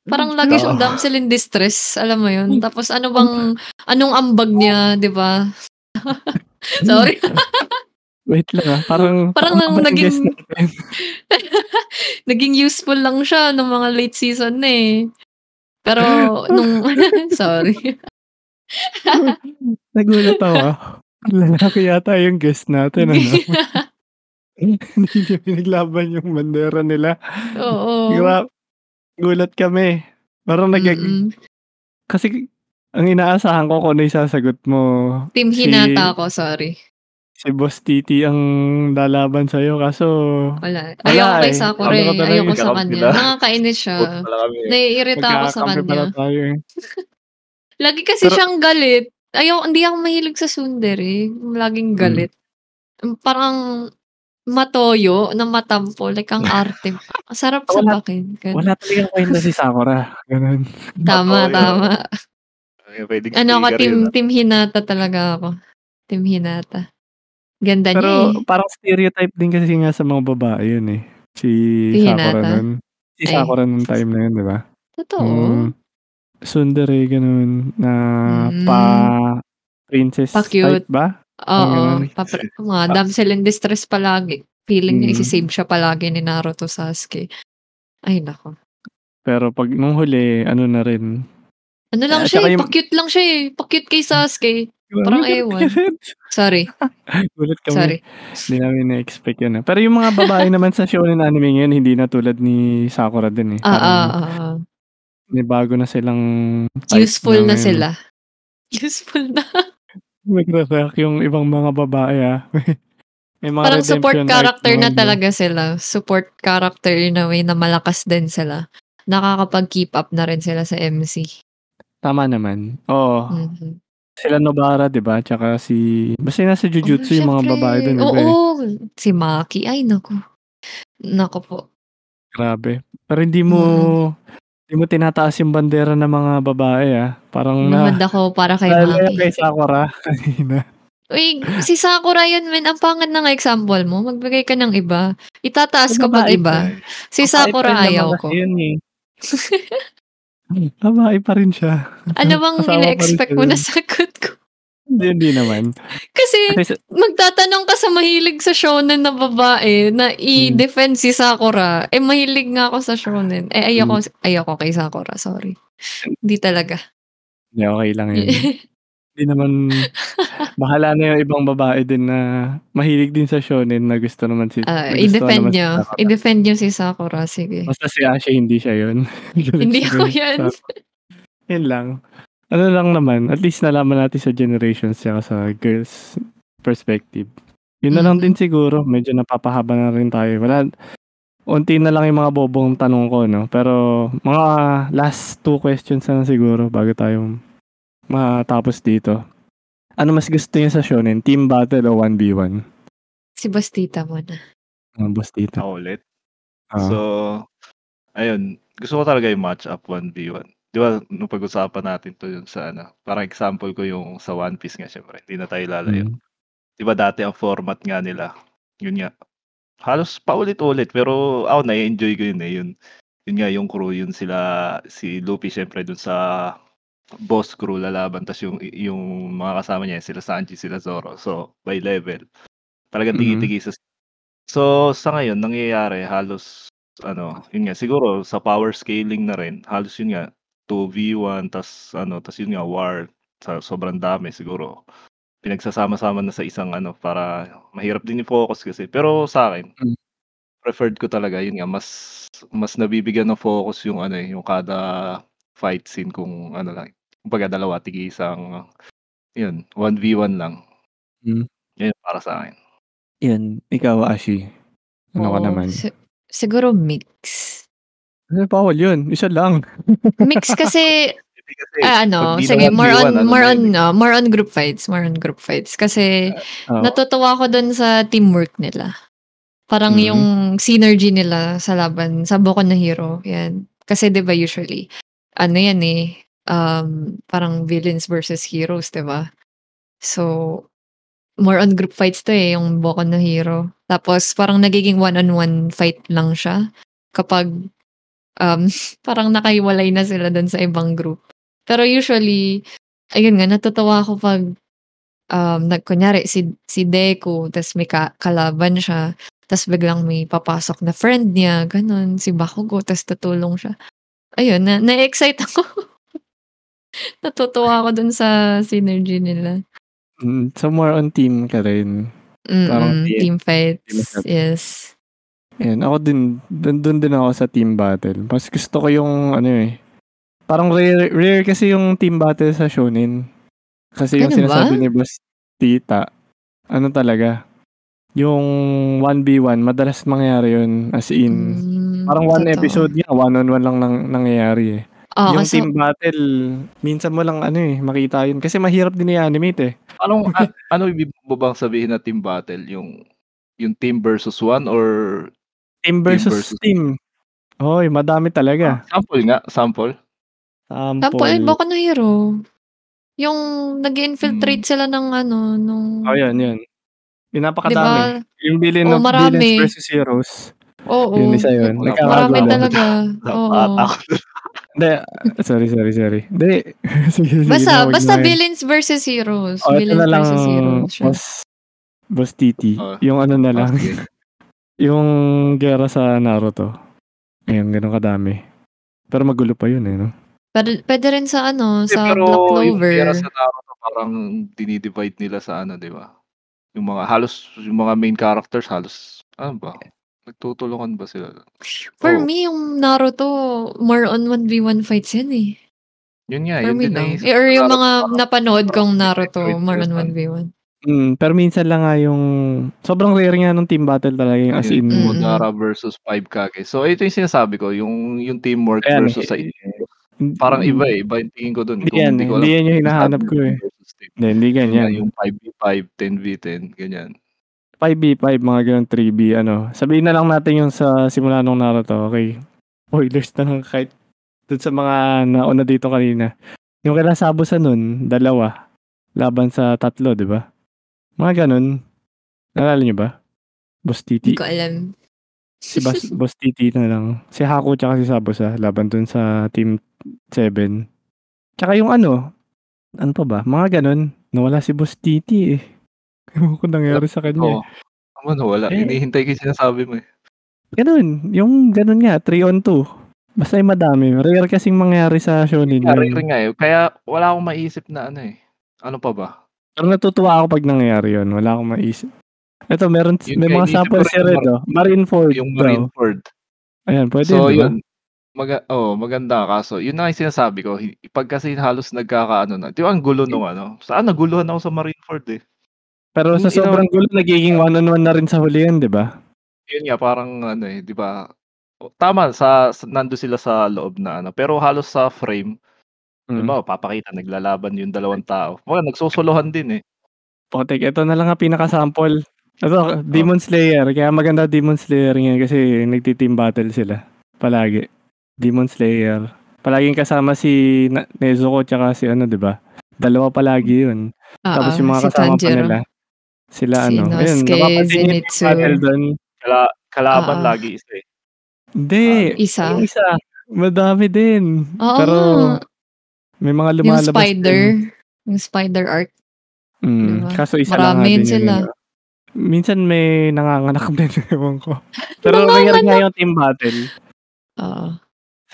Parang lagi siyang damsel in distress, alam mo yun. Tapos anong ambag niya, di ba? Sorry. Wait lang ah. Parang naging... naging useful lang siya nung mga late season na eh. Pero nung... sorry. Nagulat ako. Lalaki yata yung guest natin. Ano? Hindi niya pinaglaban yung bandera nila. Oo. Gulat kami. Parang kasi ang inaasahan ko kung ano yung sasagot mo. Team Hinata ako, sorry. Si Boss Titi ang lalaban sa'yo, kaso... Wala. Ayaw ko sa ako rin. Ayaw ko sa kanya. Nakakainis siya. Naiirita ako sa kanya. Lagi kasi siyang galit. Ayaw, hindi ako mahilig sa tsundere. Laging galit. Parang matoyo na matampo. Like ang arte. Sarap sa bakin. Wala talagang kwenta si Sakura. Ganun. Tama, tama. Ano ka, Team Hinata talaga ako. Team Hinata. Ganda niya eh. Pero parang stereotype din kasi nga sa mga babae yun eh. Si Sakura nun. Si Sakura nung time na yun, di ba? Totoo. Tsundere, ganun. Na pa-princess type ba? Oo. Mga damsel in distress palagi. Feeling niya isi-save siya palagi ni Naruto Sasuke. Ay, nako. Pero pag nung huli, ano na rin. Ano lang siya eh. Pa-cute lang siya eh. Pa-cute kay Sasuke. Parang ewan. Sorry. Gulat kami. Sorry. Hindi namin na-expect yun. Pero yung mga babae naman sa shonen anime ngayon, hindi na tulad ni Sakura din eh. May bago na silang... Useful na sila. Useful na. Mag-react yung ibang mga babae ah. May mga parang support character na talaga sila. Support character in a way na malakas din sila. Nakakapag-keep up na rin sila sa MC. Tama naman. Oo. Mm-hmm. Sila Nobara, diba? Tsaka si... Basta nasa Jujutsu yung mga babae doon. Oo, si Maki. Ay, naku. Naku po. Grabe. Pero hindi mo tinataas yung bandera ng mga babae, ah. Parang lumanda ko para kay Maki. Lalo kay Sakura. Uy, si Sakura yun, man. Ang pangan ng example mo. Magbigay ka ng iba. Itataas ka pag iba. Si Sakura ayaw ko. Yun, eh. Babae pa rin siya. Ano bang ina-expect mo na sagot ko? Hindi naman. Kasi magtatanong ka sa mahilig sa shonen na babae na i-defend si Sakura. Eh, mahilig nga ako sa shonen. Eh, ayoko kay Sakura. Sorry. Hindi talaga. Hindi, okay lang yun. Hindi naman, bahala na yung ibang babae din na mahilig din sa shonen na gusto naman si i-defend nyo. I-defend nyo si Sakura, sige. Basta si Ashii, hindi siya yun. Hindi ako yun. Yun lang. Ano lang naman, at least nalaman natin sa generations siya sa girls perspective. Yun na lang din siguro, medyo napapahaba na rin tayo. Wala, unti na lang yung mga bobong tanong ko, no? Pero mga last 2 questions na siguro bago tayo matapos dito. Ano mas gusto niya sa shonen? Team battle o 1v1? Si Bastita muna. Bastita. Ako ulit. So, ayun. Gusto ko talaga yung match-up 1v1. Di ba, nung pag-usapan natin to yun sa ano, parang example ko yung sa One Piece nga, syempre. Hindi na tayo lalayo. Di ba dati ang format nga nila, yun nga. Halos paulit-ulit, pero na-enjoy ko yun eh. Yun nga yung crew, yun sila, si Luffy syempre dun sa boss crew lalaban, tas yung mga kasama niya sila Sanji, sila Zoro, so by level talagang tigi-tigi so sa ngayon nangyayari halos ano yun nga siguro sa power scaling na rin halos yun nga 2v1 tas yun nga war sa sobrang dami siguro pinagsasama-sama na sa isang ano para mahirap din i-focus kasi pero sa akin preferred ko talaga yun nga mas nabibigyan ng focus yung ano yung kada fight scene kung ano lang. Kumbaga dalawa, tigi isang, yun, 1v1 lang. Yun para sa akin. Yun, ikaw, Ashi. Ano ka naman? Siguro mix. Ano, Paul, yun. Isa lang. Mix kasi, sige, more on group fights. More on group fights. Kasi, natutuwa ko dun sa teamwork nila. Parang yung synergy nila sa laban, sa Boku no Hero. Yan. Kasi, diba, usually, ano yan eh, parang villains versus heroes, diba? So, more on group fights to eh, yung Boku no Hero. Tapos, parang nagiging one-on-one fight lang siya kapag parang nakaiwalay na sila dun sa ibang group. Pero usually, ayun nga, natutuwa ako pag nagkunyari si Deku, tas may kalaban siya, tas biglang may papasok na friend niya, ganun, si Bakugo, tas tutulong siya. Ayun, na-excite ako. Natutuwa ako dun sa synergy nila. So more on team ka rin. Team fights, yes. Ayan, ako din, dun din ako sa team battle. Mas gusto ko yung, parang rare kasi yung team battle sa Shonen. Kasi yung sinasabi ni Boss Tita, talaga, yung 1v1, madalas mangyari yun, as in, parang one totoo. Episode niya, one-on-one lang nangyayari eh. Oh, yung team battle, minsan mo lang makita yun. Kasi mahirap din i-animate eh. Anong ibig mo bang sabihin na team battle? Yung team versus one or team versus team? Hoy, madami talaga. Sample, Boku no Hero. Yung nag-infiltrate sila ng yun. Yung napakadami. Diba? Yung billion of billions versus heroes. Oo. Yun isa yun. Marami talaga. Sorry. Hindi. Basta billions versus heroes. Billions versus heroes. Boss Titi. Yung na lang. Yung gera sa Naruto. Ayun, ganun kadami. Pero magulo pa yun no? Pwede rin sa sa Black Clover. Pero yung gera sa Naruto parang dinidivide nila sa di ba? Yung mga main characters halos ba? Nagtutulungan ba sila? For me, yung Naruto, more on 1v1 fights yan eh. Yun nga, yun din eh. Or yung mga napanood kong Naruto, more on 1v1. Pero minsan lang nga yung sobrang rare nga nung team battle talaga yung as in. Madara versus 5 Kage. So, ito yung sinasabi ko, yung teamwork versus sa parang iba yung tingin ko dun. Hindi yan yung hinahanap ko eh. Hindi ganyan. Yung 5v5, 10v10, ganyan. 5v5, mga ganun, 3v, Sabihin na lang natin yung sa simula nung Naruto, okay? Spoilers na lang kahit dun sa mga nauna dito kanina. Yung kinasabo sa nun, 2, laban sa 3, di ba? Mga ganun. Naalala nyo ba? Boss Titi. Hindi ko alam. Si Boss Titi na lang. Si Haku tsaka si Sabo sa laban dun sa Team 7. Tsaka yung ano pa ba? Mga ganun. Nawala si Boss Titi eh. Ewan ko nangyari sa kanya. Wala. Hinihintay ko yung sinasabi mo eh. Ganun. Yung ganun nga. 3-on-2. Basta yung madami. Rare kasing mangyari sa shonen. Rare nga eh. Kaya wala akong maisip na eh. Ano pa ba? Pero natutuwa ako pag nangyari yun. Wala akong maisip. Ito, may mga sample si Red. Marineford. Yung Marineford. Ayan, pwede so, yun. Maganda. Kaso, yun na yung sinasabi ko. Pag kasi halos nagkakaano na. Ito ang gulo nung Saan naguluhan ako sa Marineford eh. Pero sa sobrang gulo, nagiging one-on-one na rin sa huli yan, di ba? Yun nga, parang di ba? Tama, nando sila sa loob na Pero halos sa frame, diba, papakita, naglalaban yung dalawang tao. Nagsusuluhan din eh. Potek, ito na lang ang pinakasample. Ito, Demon Slayer. Kaya maganda Demon Slayer nga kasi nagti-team battle sila. Palagi. Demon Slayer. Palaging kasama si Nezuko tsaka si di ba? 2 palagi yun. Tapos yung mga kasama pa nila. Sila Sinosuke, Zenitsu. Kalaban lagi isa eh. Hindi. Isa. Madami din. Pero may mga lumalabas. Yung spider arc. Diba? Kaso isa marami lang din sila. Minsan may nanganganak din. Ewan ko. Pero nangyari nga yung team battle.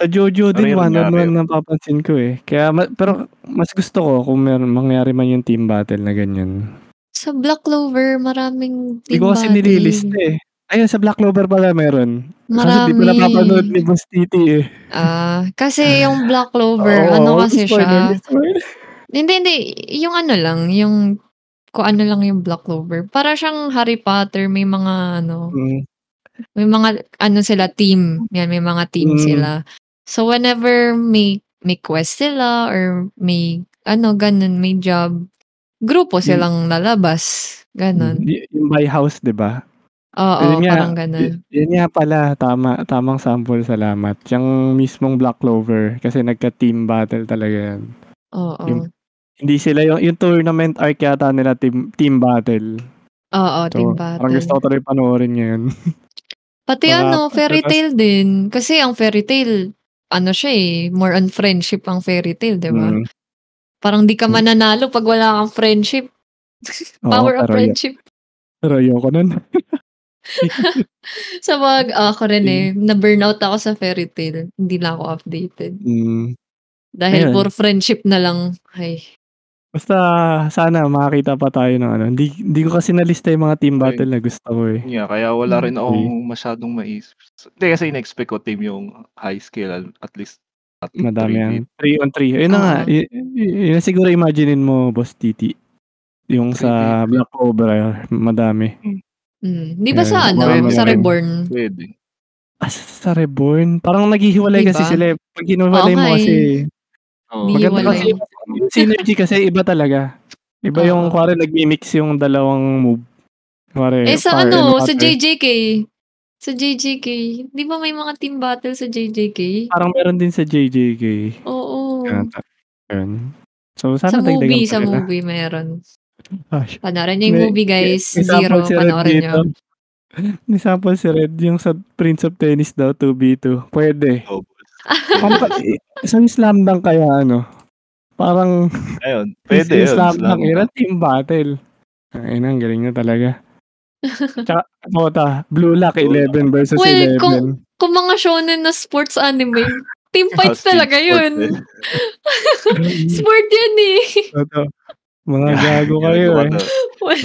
Sa Jojo din, one-on-one napapansin ko eh. Kaya, pero mas gusto ko kung mangyari man yung team battle na ganyan. Sa Black Clover, maraming team battle. Hindi ko kasi nililista eh. Ayun, sa Black Clover pala meron. Marami. Kasi di ko napapanood ni Boss Titi eh. Kasi yung Black Clover, kasi siya. Hindi. Yung yung Black Clover. Para siyang Harry Potter, may mga may mga sila team. Yan, may mga team sila. So, whenever may quest sila or may, may job, grupo silang lalabas. Ganon. Yung by house, di ba? Oo, parang ganon. Yun nga pala, tamang sample, salamat. Yung mismong Black Clover, kasi nagka-team battle talaga yan. Oo. Hindi sila, yung tournament arc yata nila, team battle. Oo, so, team battle. Parang gusto ko tayo panoorin ngayon. Pati Fairy Tail din. Kasi ang Fairy Tail, siya eh, more on friendship ang Fairy Tail, di ba? Parang di ka mananalo pag wala kang friendship. Power of friendship. Pero ayoko nun. Sa wag, ako rin eh. Na-burnout ako sa Fairy Tail. Hindi na ako updated. Dahil for friendship na lang. Ay. Basta sana makakita pa tayo ng ano. Hindi ko kasi nalista yung mga team battle na gusto ko eh. Yeah, kaya wala rin akong masyadong maisip. Hindi kasi in-expect ko team yung high scale at least. At madami yan. 3 on 3. Ayun na nga. Yun na siguro imaginein mo, Boss Titi. Yung sa Black Clover, madami. Di ba sa ano? Pwede, sa Reborn? Pwede. Sa Reborn? Parang naghihiwalay kasi sila. Pag hinuwalay mo kasi... Maganda kasi yung synergy kasi iba talaga. Iba yung kuwari nagmimix yung dalawang move. Kuwari, sa ano? Sa JJK. Sa JJK. Di ba may mga team battle sa JJK? Parang meron din sa JJK. Oo. So, sana sa movie. Sa movie meron. Panoran niyo yung movie guys. Zero. Panoran niyo. May sample si Red. Yung sa Prince of Tennis daw 2v2. Pwede. Oh. Isang slam dunk kaya ano? Parang ayun, pwede yun. Slam dunk era team battle. Ayun, ang galing na talaga. Tsaka, Blue Lock 11 versus 11. Kung mga shonen na sports anime, team fights talaga yun. Sport yun eh. Toto. Mga gago kayo eh.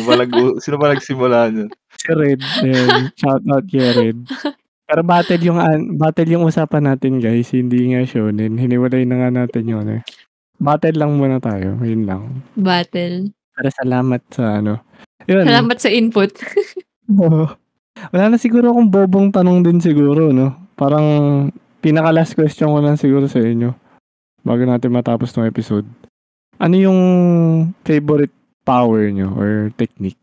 Sino ba nagsimula nyo? Si Red. Shout out kay Red. Pero battle yung usapan natin guys, hindi nga shonen. Hiniwalay na nga natin yun eh. Battle lang muna tayo, yun lang. Battle. Pero salamat sa ano. Yun. Salamat sa input. Wala na siguro akong bobong tanong din siguro, no? Parang pinaka last question ko lang siguro sa inyo. Bago natin matapos ng episode. Ano yung favorite power nyo or technique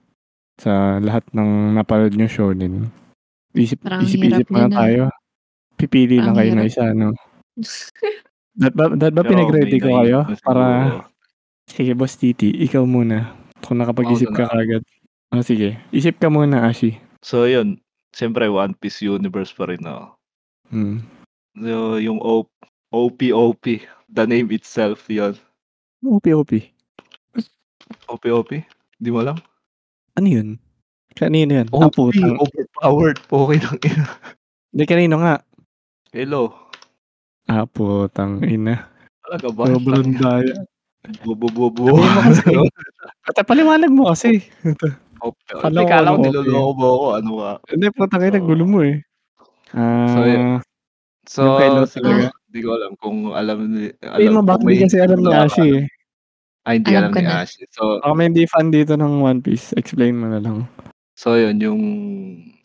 sa lahat ng napanood nyo shonen? Isip-isip na tayo. Pipili lang kayo na isa, no? That ba pinag-ready ko kayo? Para... Sige, Boss Titi, ikaw muna. Kung nakapag-isip ka agad. Sige. Isip ka muna, Ashi. So, yun. Siyempre, One Piece Universe pa rin, no? So, yung OP. The name itself, yun. OP? Di mo alam? Ano yun? Kanino yan? Overpowered po. Okay lang ina. Hindi, kanino nga? Hello. Putang ina. Talaga ba? Bobo. Paliwanag mo kasi. Hindi, kala ko niloloko mo ako. Ano ka? Hindi, putang ina. Gulo mo eh. So, hindi ko alam kung alam hindi kasi alam ni Ashii eh. Hindi alam ni Ashii. So, kami hindi fan dito ng One Piece. Explain mo na lang. So, yun,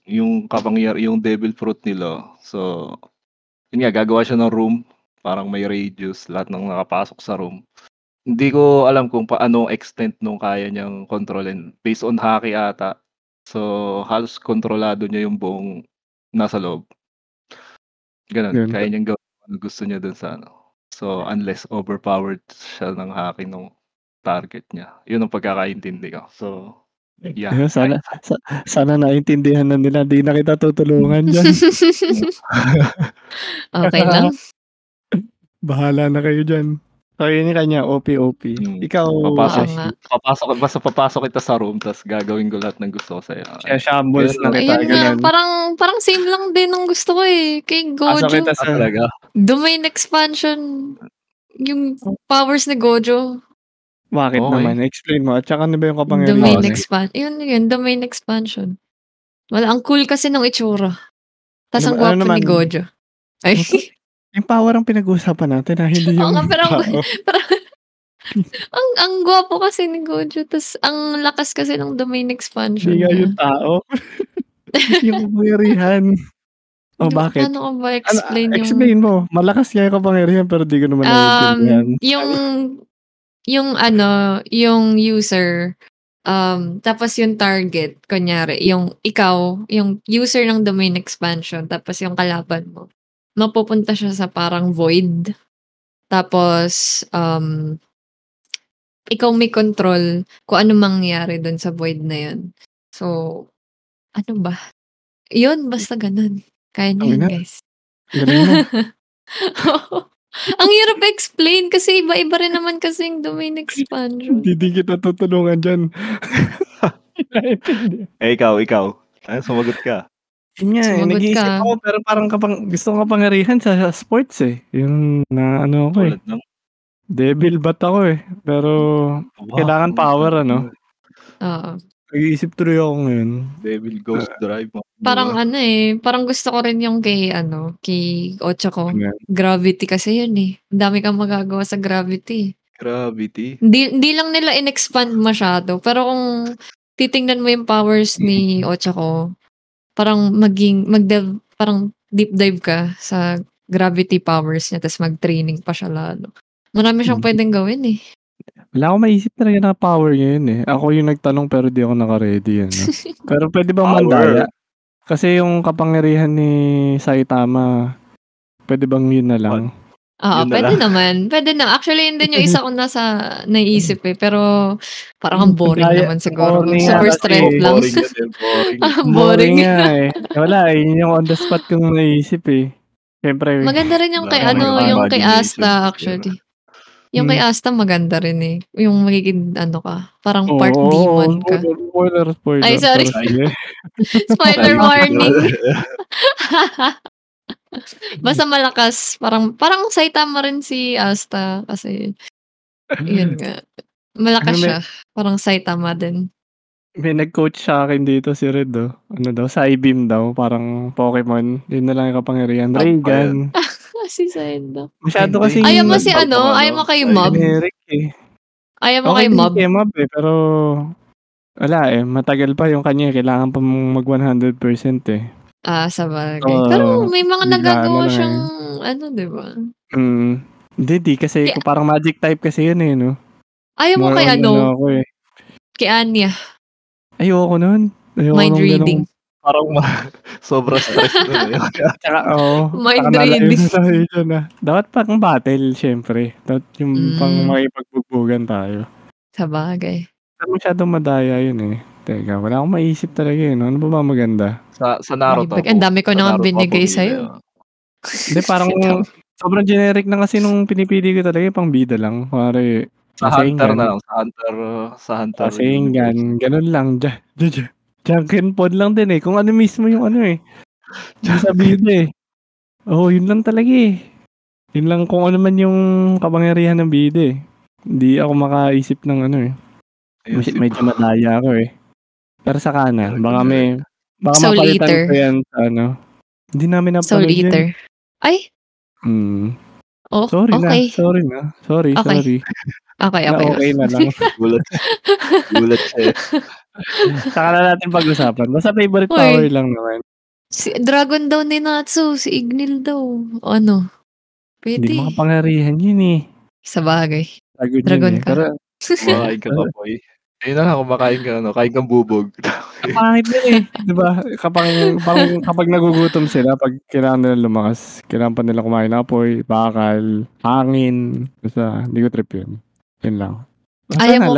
yung kapangyari, yung devil fruit nila. So, yun nga, gagawa siya ng room. Parang may radius, lahat ng nakapasok sa room. Hindi ko alam kung paano extent nung kaya niyang kontrolin. Based on haki ata. So, halos kontrolado niya yung buong nasa loob. Ganun, kaya niyang gawin ano gusto niya dun sa ano. So, unless overpowered siya ng haki nung target niya. Yun ang pagkakaintindi ko. So, yeah. Ayun, sana naintindihan na nila. Di na kita tutulungan dyan. Okay lang. Bahala na kayo dyan. So, yun yung kanya. OP. Ikaw. Papasok kita sa room tapos gagawin ko lahat ng gusto ko sa'yo. Kaya shambles na kita. Ayun nga. Parang same lang din ang gusto ko eh. Kay Gojo. Pasok kita sa talaga. Domain expansion. Yung powers ni Gojo. Bakit naman? Explain mo. At saka ano ba yung kapangyarihan? Domain expansion. Yun, domain expansion. Wala, ang cool kasi ng itsura. Tapos ang guwapo ni Gojo. Ay. Yung power ang pinag-uusapan natin na hindi yung pero ang guwapo kasi ni Gojo. Tapos ang lakas kasi ng domain expansion. Hindi nga yung tao. Yung kapangyarihan. Bakit? Ano ko ba explain yung... Explain mo. Malakas nga yung kapangyarihan pero di ko naman naiintindihan. Yung ano, yung user, tapos yung target, kunyari, yung ikaw, yung user ng domain expansion, tapos yung kalaban mo, mapupunta siya sa parang void. Tapos, ikaw may control kung ano mangyari dun sa void na yun. So, ano ba? Yun, basta ganun. Kaya niyo yun, guys. Ganun mo. Ang hirap explain kasi iba-iba rin naman kasing domain expansion. Hindi kita tutulungan dyan. Eh, ikaw. Ay, sumagot ka. Yeah, nag-iisip ako pero parang gusto ko pangarihan sa sports eh. Yung na ano ko eh. Devil bat ako eh. Pero kailangan power ano. Oo. Nag-iisip tuloy ako ngayon. Devil Ghost Drive. Parang ano eh. Parang gusto ko rin yung kay Ocha ko. Yeah. Gravity kasi yun eh. Ang dami kang magagawa sa Gravity. Hindi lang nila in-expand masyado. Pero kung titingnan mo yung powers ni Ocha ko, parang parang deep dive ka sa Gravity powers niya tapos mag-training pa siya lalo. Marami siyang pwedeng gawin eh. Wala akong maisip talaga na power niya yun eh. Ako yung nagtanong pero di ako naka-ready yan. No? Pero pwede bang mandaya? Kasi yung kapangyarihan ni Saitama, pwede bang yun na lang? Oo, pwede naman. Pwede na. Actually, yun din yung isa kong naisip eh. Pero parang boring naman siguro. Super strength lang. Boring nga eh. Wala, yun yung on the spot kong naisip eh. Siyempre. Maganda rin yung kay Asta actually. Yung kay Asta maganda rin eh. Yung magiging parang part demon ka. Spoiler. Ay, sorry. Spoiler warning. Basta malakas. Parang Saitama rin si Asta kasi yun nga. Malakas siya. Parang Saitama din. May nag-coach sa akin dito si Red Psybeam daw. Parang Pokemon. Yun na lang yung kapangyarihan. Raygun. Si Saitama. Masyado kasi ayaw mo si ayaw mo kay Mob. Ayaw mo kay Mob. Okay, Mob eh, pero wala eh. Matagal pa yung kanya. Kailangan pa mag 100% eh. Ah, sabagay. Pero may mga nagagawa siyang diba? Hindi kasi parang magic type kasi yun eh, no? Ayaw mo kay Kay Anya. Ayoko nun. Mind reading. Parang sobrang stress doon. Mind reading. Dapat pang battle, syempre. Dapat yung pang makipagbubugan tayo. Sabagay. Masyadong madaya yun eh. Teka, wala akong maisip talaga yun. Ano ba maganda? Sa Naruto. Ang dami ko nang binigay sa'yo. Hindi, parang sobrang generic na kasi nung pinipili ko talaga pang bida lang. Kumari, sa Hunter na lang. Sa Hunter. Sa Ingan. Ganun lang. Junkin pod lang din eh. Kung ano mismo yung sabihin eh. Oo, yun lang talaga eh. Yun lang kung ano man yung kapangyarihan ng bida eh. Hindi ako makaisip ng eh. Medyo malaya ako eh. Pero sa kanan, baka mapalitan ko yan sa Hindi namin napanood yun. Ay? Oh, Sorry. Okay. Okay na lang. Gulat siya eh. Saka na natin pag-usapan. Basta favorite power lang naman. Si Dragon daw ni Natsu, si Ignil daw. Pwede. Hindi makapangyarihan yun eh. Sa bagay. Dragon ka. Pero, kumakain ka kapoy. Ayun na lang, kumakain ka, kain kang bubog. Kapangit din eh. Diba? Kapag nagugutom sila, pag kailangan nila lumakas, kailangan pa nila kumain ng apoy, bakal, hangin. Basta, hindi ko trip yun. Yun lang. Ayaw mo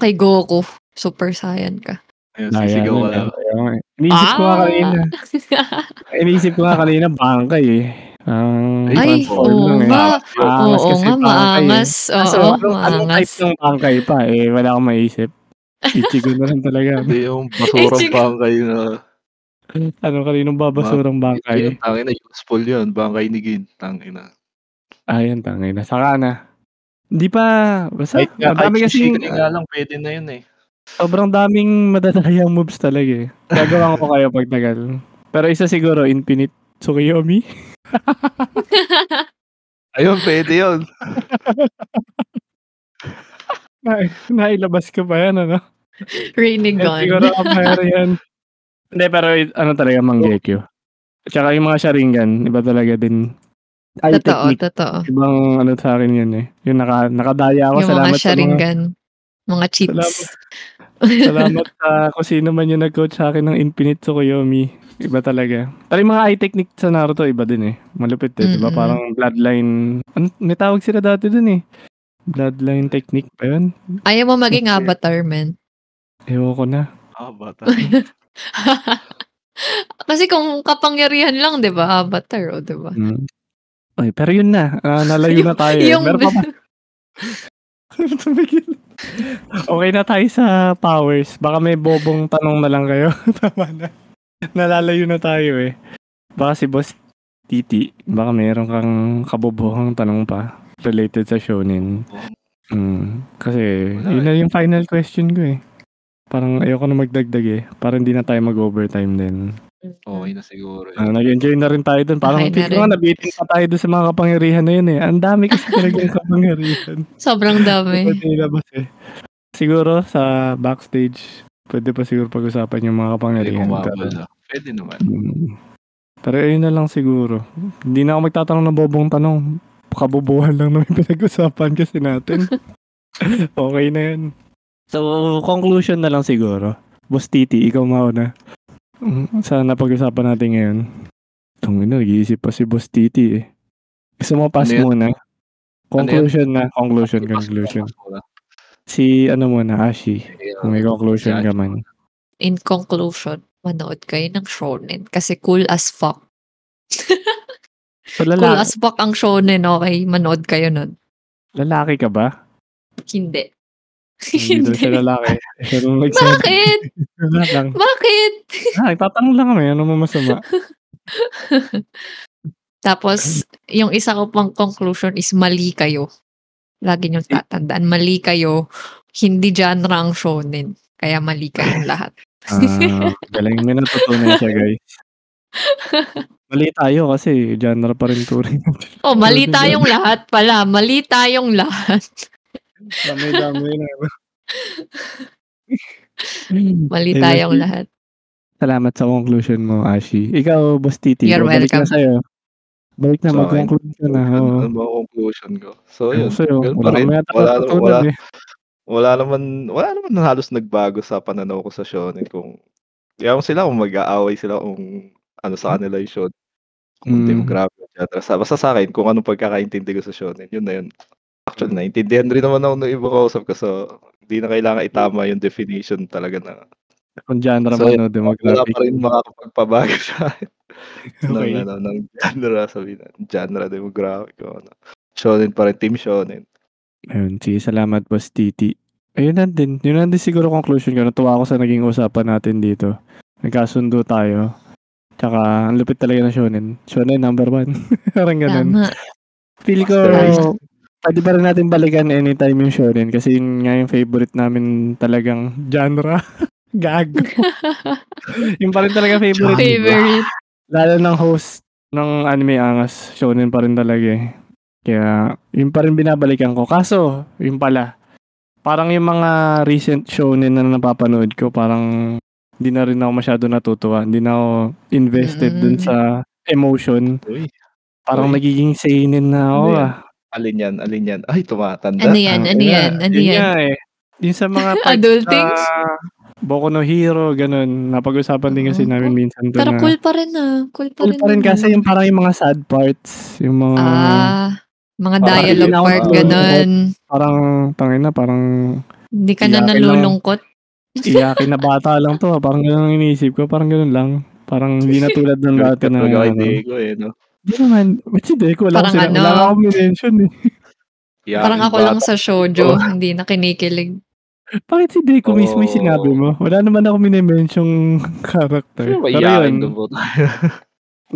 kay Goku. Super Saiyan ka. Ayun, sisigaw ka lang. Inisip ko nga kanina, bangkay eh. Ay, maangas. Anong type ng bangkay pa? Eh, wala akong maisip. Ichigo na lang talaga. Hindi yung basurang bangkay na... Ano kaninong babasurang bangkay? Tangin na, useful yun. Bangkay ni Gin. Tangin na. Ayan, tangin na. Saka na. Hindi pa... Basta, madami kasi... Nga lang, pwede na yun eh. Sobrang daming madadayang moves talaga eh. Gagawin ko kayo pag nagal. Pero isa siguro, Infinite Tsukuyomi. Ayun, pwede yun. Nailabas ka pa yan, Raining Gun. Siguro kapayari yan. Hindi, pero talaga, Manggekyo. Tsaka yung mga Sharingan, iba talaga din. Ay, totoo. Ibang sa akin yun eh. Yung nakadaya ako, yung salamat sa mga... Sharingan. Mga cheats. Salamat kung sino man yung nag-coach sa akin ng Infinite Tsukuyomi. Iba talaga. Pero yung mga eye technique sa Naruto, iba din eh. Malupit eh, diba? Parang bloodline. May tawag sila dati dun eh. Bloodline technique pa yun. Ayaw mo maging avatar, man. Ewan ko na. Avatar. Kasi kung kapangyarihan lang, diba? Avatar, diba? Oy, pero yun na. Nalayo na tayo. Meron pa. Okay na tayo sa powers. Baka may bobong tanong na lang kayo. Tama na. Nalalayo na tayo eh. Baka si Boss Titi, baka meron kang kabobohang tanong pa related sa shonen. Kasi yun na yung final question ko eh. Parang ayoko na magdagdag eh. Parang hindi na tayo mag-overtime din. Okay na siguro. Nag-enjoy na rin tayo doon. Parang nabitin pa tayo doon sa mga kapangyarihan na yun eh. Ang dami kasi talaga yung kapangyarihan. Sobrang dami. Eh. Siguro sa backstage, pwede pa siguro pag-usapan yung mga kapangyarihan. Pwede naman. Pero ayun na lang siguro. Hindi na ako magtatanong ng bobong tanong. Kabobohan lang na may pinag-usapan kasi natin. Okay na yun. So, conclusion na lang siguro. Boss Titi, ikaw mauna. Saan napag-usapan natin ngayon? Tungo na, nag-iisip pa si Boss Titi eh. Gusto mo, pass muna. Conclusion. Si ano muna, Ashii. Kung may conclusion ka man. In conclusion, manood kayo ng shonen. Kasi cool as fuck. So, cool as fuck ang shonen, okay? Manood kayo nun. Lalaki ka ba? Hindi. Hindi doon siya lalaki. Bakit? Bakit? Tatanong lang kami. Ano mo masama? Tapos, yung isa ko pang conclusion is mali kayo. Lagi niyong tatandaan. Mali kayo. Hindi genre ang shonen. Kaya mali kayong lahat. Galing. May natutunan siya, guys. Mali tayo kasi genre pa rin turing. Oh, mali tayong lahat pala. Mali tayong lahat. Dami na. Mali tayong lahat. Salamat sa conclusion mo, Ashii. Ikaw, Boss Titi. You're welcome. Balik na, mag-conclusion na. Mag-conclusion ko. So, yun. Wala naman halos nagbago sa pananaw ko sa shonen. Kaya sila kung mag-aaway sila kung ano sa kanila yung shonen. Kung demographic, etc. Basta sa akin, kung anong pagkakaintindi ko sa shonen, yun na yun. Actually, naintindihan rin naman ako ng iba kausap kasi hindi na kailangan itama yung definition talaga na kung genre so, man o demographic. Wala pa rin makakapagpabago siya. Okay. Ng genre, sabi na. Genre, demographic. Ano. Shonen pa rin, team shonen. Ayun, sige, salamat Boss Titi. Ayun na din. Yun na din siguro conclusion ko. Natuwa ako sa naging usapan natin dito. Nagkasundo tayo. Tsaka, ang lupit talaga ng shonen. Shonen number 1. Parang ganun. Feel ko... Pwede ba rin natin balikan anytime yung shonen kasi yun nga yung favorite namin talagang genre. Gago. Yung pa rin talaga favorite. Lalo ng host ng Anime Angas, shonen pa rin talaga eh. Kaya yun pa rin binabalikan ko. Kaso, yun pala. Parang yung mga recent shonen na napapanood ko, parang hindi na rin ako masyado natutuwa. Hindi na ako invested dun sa emotion. Parang nagiging seinen na ako Alin yan? Ay, tumatanda. Ano yan? Yung sa mga types adult things? Boku no Hero, ganun. Napag-usapan din kasi namin minsan doon. Pero cool pa rin ah. Cool pa rin kasi yung parang yung mga sad parts. Yung mga... mga dialogue part, ganun. Parang, tangin na, parang... Hindi ka na nalulungkot. Iyakin na bata lang to. Parang ganun ang iniisip ko. Parang ganun lang. Parang hindi na tulad ng dati na... Hindi naman. Hindi ko alam sila. Wala akong mention eh. Yeah, parang ako lang sa shoujo. Hindi na kinikilig. Bakit si Deco mismo yung sinabi mo? Wala naman ako minimensyong character. Pero yun.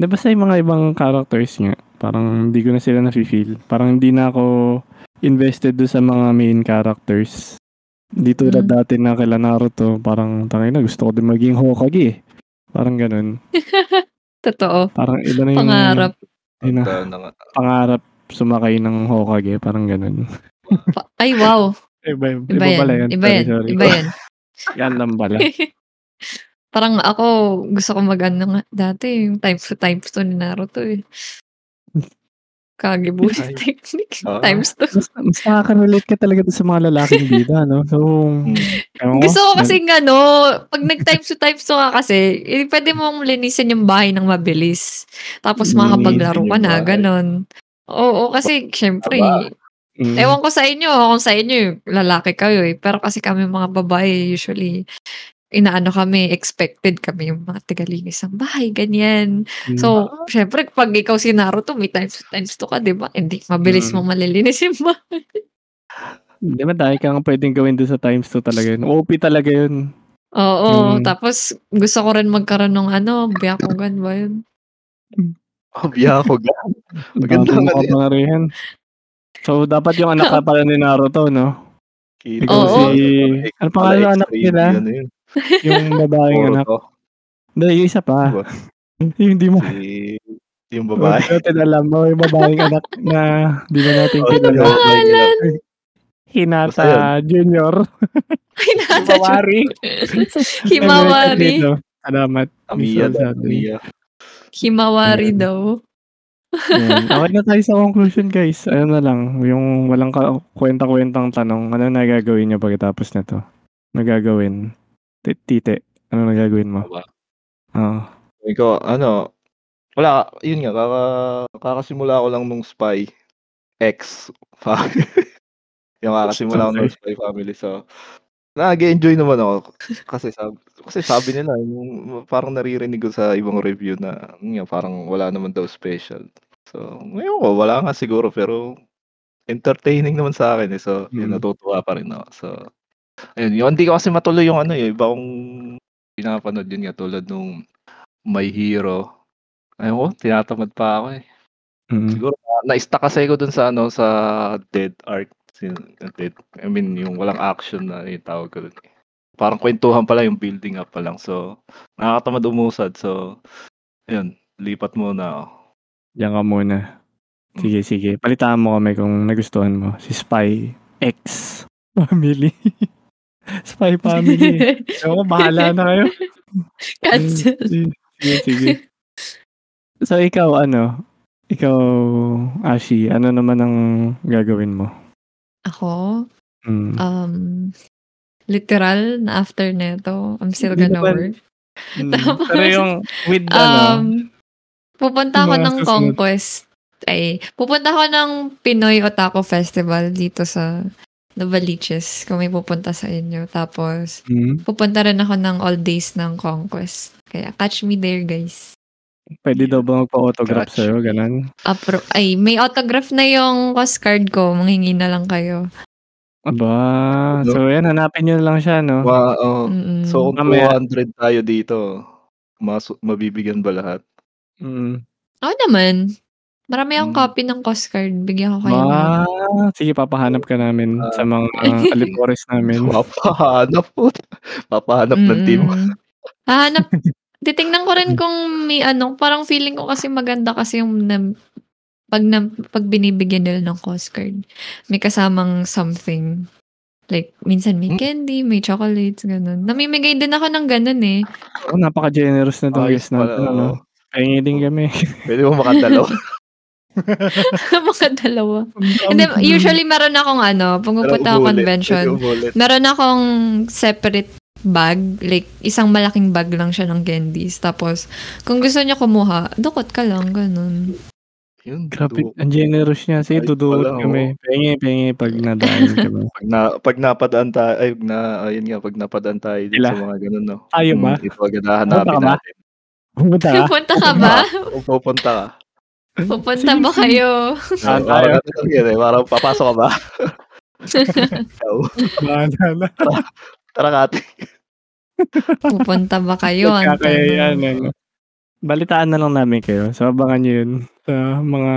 Basta yung mga ibang characters nga. Parang hindi ko na sila nafe-feel. Parang hindi na ako invested do sa mga main characters. Hindi tulad dati na kila Naruto. Parang tangay na. Gusto ko din maging Hokage eh. Parang ganun. Totoo. Parang iba na yung pangarap. Pangarap sumakay ng Hokage. Parang ganun. Ay, wow. Iba yan. Yan lang pala. Parang ako, gusto ko mag-ano dati. Yung times to ni Naruto eh. Kageburi technique. Times to. Mas nakaka-relate ka talaga sa mga lalaking bida, no? So, gusto ko kasi nga, no? Pag nag-times to ka kasi, pwede mong linisin yung bahay ng mabilis. Tapos makapaglaro ka na, ganun. Oo, kasi, syempre, ewan ko sa inyo, kung sa inyo, lalaki kayo eh. Pero kasi kami mga babae, usually, inaano kami, expected kami yung mga tagalinis ng bahay, ganyan. So, syempre, pag ikaw si Naruto, may times to ka, diba? Hindi, mabilis mo malilinis yung bahay. Hindi, madami ka nga pwedeng gawin doon sa times to talaga yun. OP talaga yun. Oo, tapos gusto ko rin magkaroon ng biyakogan ba yun? Biyakogan? Maganda nga rin. So, dapat yung anak ka pala ni Naruto, no? Ikaw si... Ano pangalan anak nila? Yung babaeng anak. Hindi, yung isa pa. Yung di mo. Yung babae. Hindi natin alam mo. Yung babaeng anak na di na natin kilala. Hinata Junior. Hinata Junior. Himawari. Alamat. Himawari daw. Okay na tayo sa conclusion, guys. Ano na lang. Yung walang kwenta-kwentang tanong. Ano na gagawin niyo pagkatapos na to? Nagagawin. Tite, ano nagagawin mo? Ikaw, wala, yun nga, kakasimula ko lang nung Spy X Family. Yung kakasimula ko nung Spy Family. So, nag-enjoy naman ako. Kasi sabi nila, yung, parang naririnig ko sa ibang review na, yun nga, parang wala naman daw special. So, ngayon ko, wala nga siguro, pero entertaining naman sa akin. So, yun, natutuwa pa rin ako. So, ayun, yun, hindi ko kasi matuloy yung yung iba kong pinapanood yun nga tulad nung My Hero. Ayun, tinatamad pa ako eh. Siguro, na-stuck kasi ko dun sa sa Dead Arc. I mean, yung walang action na itawag ko dun. Parang kwentuhan pala yung building up pa lang. So, nakakatamad umusad. So, ayun, lipat muna ako. Diyan ka muna. Sige. Palitaan mo kami kung nagustuhan mo. Si Spy X Family. Spy Family. Ako, bahala na kayo. Cancel. Sige. So, ikaw, Ikaw, Ashii, ano naman ang gagawin mo? Ako? Literal, na after neto, I'm still gonna work. Tapos, pero yung with pupunta ako ng Conquest. Ay, pupunta ako ng Pinoy Otaku Festival dito sa Novaliches, kung may pupunta sa inyo. Tapos, pupunta rin ako ng all days ng Conquest. Kaya, catch me there, guys. Pwede daw ba magpa-autograph sa'yo? Ganun? May autograph na yung host card ko. Manghingi na lang kayo. Aba. So, yan. Hanapin nyo lang siya, no? Wow. So, kung 200 tayo dito, mabibigyan ba lahat? Oo naman. Marami akong copy ng cost card. Bigyan ko kayo. Sige, papahanap ka namin sa mga alipores namin. Papahanap ng team. Hahanap. Titingnan ko rin kung may parang feeling ko kasi maganda kasi yung pag binibigyan nila ng cost card. May kasamang something. Like, minsan may candy, may chocolates, ganun. Namimigay din ako ng ganun eh. Napaka-generous na itong guest natin. Pahingi din kami. Pwede mo makadalawa. Makadalawa. And then, usually meron akong pag pupunta ako convention, meron akong separate bag, like isang malaking bag lang siya ng candies. Tapos kung gusto niya kumuha, dukot ka lang, ganun. Yun, grabe, ang generous niya. Sige, dudukot kami. Pengi pag nadaan kami. Pag napadaan tayo, ayun nga, pag napadaan tayo dito sa mga ganun, no. Tayo ba? Ito agad hahanapin natin. Pupunta ka ba? Pupunta ka. Pupunta ba kayo? Parang papasok ka ba? Tara ka ate. Pupunta ba kayo? Balitaan na lang namin kayo. So, abangan nyo yun sa mga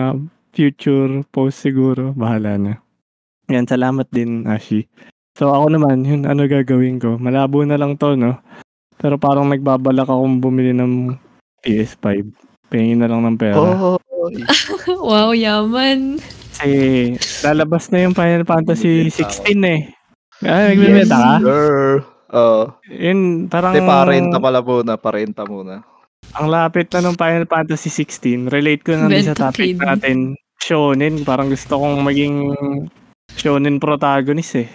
future posts siguro. Bahala na. Yan, salamat din, Ashii. So, ako naman, yun, ano gagawin ko? Malabo na lang to, no? Pero parang nagbabalak akong bumili ng PS5. Pahingin na lang ng pera. Wow, yaman. Kasi lalabas na yung Final Fantasy 16 eh. Nagbibenta ka? Yun, parang... Parenta pala muna, parenta muna. Ang lapit na ng Final Fantasy 16. Relate ko na sa topic natin. Shonen, parang gusto kong maging shonen protagonist eh.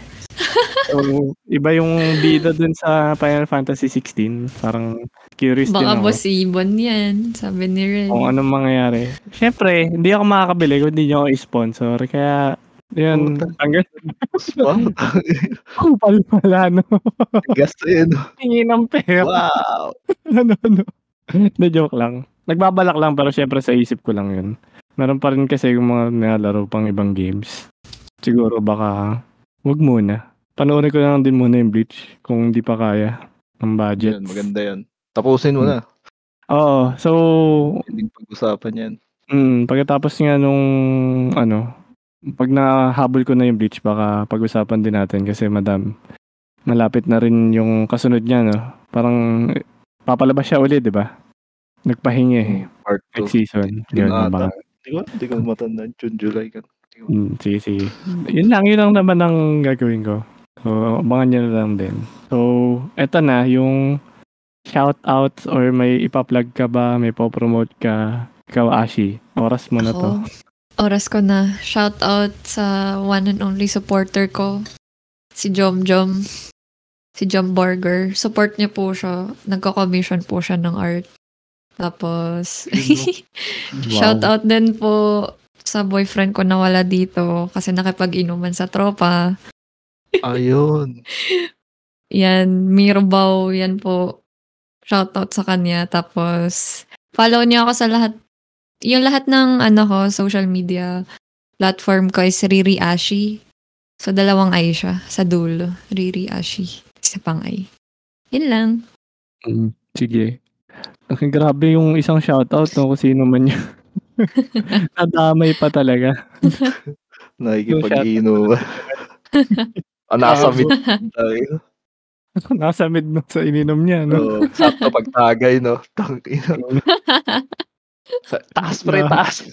So, iba yung bida dun sa Final Fantasy 16. Parang curious din ako. Baka boss Ibon yan, sabi ni Ren. Kung anong mangyayari. Siyempre, hindi ako makakabili kung hindi nyo ako i-sponsor. Kaya Yan. Kupal pala, no? Gastin. Tingin ng pera. Wow. ano. Na joke lang. Nagbabalak lang, pero syempre sa isip ko lang yun. Meron pa rin kasi yung mga nalaro pang ibang games. Siguro baka, wag muna. Panoorin ko lang din muna yung Bleach kung hindi pa kaya ng budget. Yan, maganda yan. Tapusin mo na. Oo, so... Hindi pag-usapan yan. Pagkatapos nga nung, pag nahabol ko na yung Bleach, baka pag-usapan din natin kasi malapit na rin yung kasunod niya, no? Parang papalabas siya ulit, di ba? Nagpahingi part 2. Next season. Hindi ko matandaan. June, July ka. Sige. Yun lang naman ang gagawin ko. So, abangan nyo lang din. So, eto na, yung shoutouts or may ipa-plug ka ba? May po-promote ka? Ikaw, Ashii. Oras mo na to. Oras ko na. Shoutout sa one and only supporter ko. Si Jomjom. Si Jom Burger. Support niya po siya. Nagko-commission po siya ng art. Tapos, Shoutout din po sa boyfriend ko na wala dito kasi nakipag-inuman sa tropa. Ayun. Yan, Mirbaw, yan po. Shoutout sa kanya. Tapos, follow niya ako sa lahat. Yung lahat ng social media platform ko is Riri Ashii. So, dalawang ay siya. Sa dulo. Riri Ashii. Isa pang ay. Yun lang. Sige. Okay, grabe yung isang shoutout, no? Kung sino man yun. Nadamay pa talaga. Nakikipag-iinom. Nasamid. Nasamid na sa ininom niya, no? Sakto pagtagay, no? Taas pre, taas.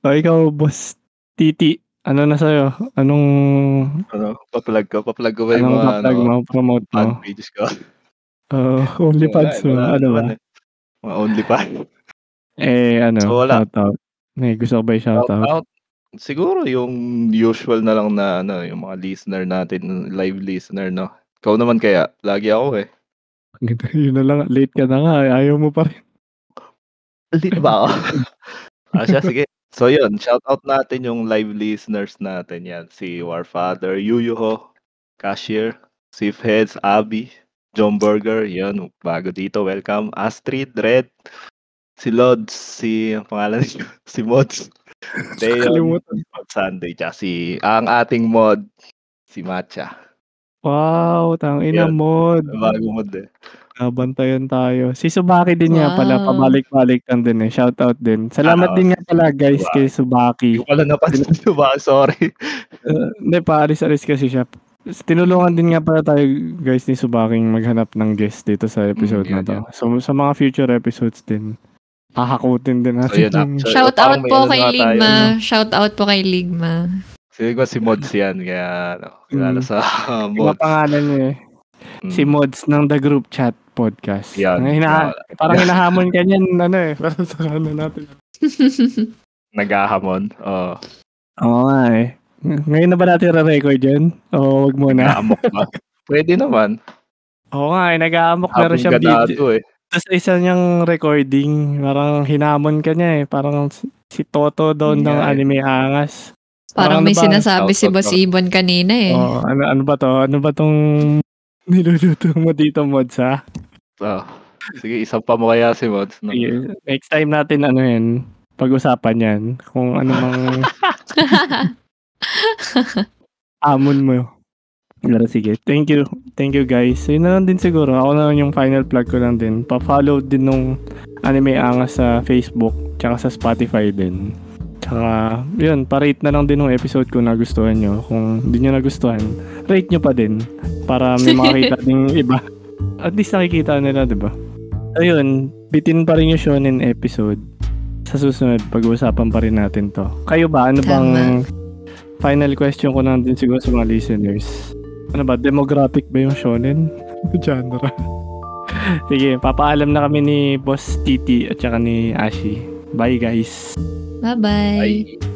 So, ikaw, Boss Titi. Ano na sa'yo? Paplag ko ba yung mga promote mo? Fan pages ko? OnlyFans mo? Ano ba? Mga OnlyFans? So, wala. Shoutout. May gusto ko ba yung shoutout? Siguro yung usual na lang na yung mga listener natin, live listener, no? Ikaw naman kaya? Lagi ako eh. Yun na lang. Late ka na nga. Ayaw mo pa rin. Late ba ako? Sige. So yun, shoutout natin yung live listeners natin yan. Si Warfather, Yuyuho, Cashier, Sifheads, Abby, John Burger, yun, bago dito, welcome. Astrid, Red, si Lods, si Mods, Deon, Sunday, ang ating mod, si Matcha. Wow, tangina mod. Bago mod eh. Bantayan tayo. Si Subaki din niya pala, pabalik-balik lang din eh. Shoutout din. Salamat din nga pala guys kay Subaki. Hindi ko pala napansin si Subaki, sorry. Hindi, paalis-alis kasi siya. Tinulungan din nga pala tayo guys ni Subaki maghanap ng guest dito sa episode na to. Yeah. So sa mga future episodes din, hahakutin din natin. So, shoutout po kay Ligma. Siguro si Mods yan, kaya kilala sa Mods. Yung pangalan niya eh. Si Mods ng The Group Chat Podcast. Yan. Parang hinahamon ka niyan, Parang sa kanan natin. Nagahamon? Oo. Oo nga eh. Ngayon na ba natin re-record yan? O wag muna. Nagaamok ba? Pwede naman. Oo nga eh, nagaamok. Meron siyang video. Tapos isa niyang recording, parang hinamon ka niya eh. Parang si Toto doon ng Anime Angas. Parang may sinasabi si Boss Ibon kanina eh. Oo, ano ba to? Ano ba tong... niluluto mo dito, Mods, ha? Oh, sige, isang pa mo kaya si Mods. No? Sige, next time natin pag-usapan yan. Kung ano mang amon mo. Pero sige, thank you. Thank you, guys. So, yun na lang din siguro. Ako na lang yung final plug ko lang din. Pa-follow din nung Anime Angas sa Facebook tsaka sa Spotify din. Tsaka, yun, pa-rate na lang din yung episode ko na gustuhan nyo. Kung hindi nyo nagustuhan, rate nyo pa din. Para may makakita din iba. At least nakikita nila, diba? Ayun, bitin pa rin yung shonen episode. Sa susunod, pag-uusapan pa rin natin to. Kayo ba? Ano bang final question ko na din siguro sa mga listeners? Ano ba? Demographic ba yung shonen? Genre? Sige, papaalam na kami ni Boss Titi at saka ni Ashii. Bye guys! Bye-bye! Bye.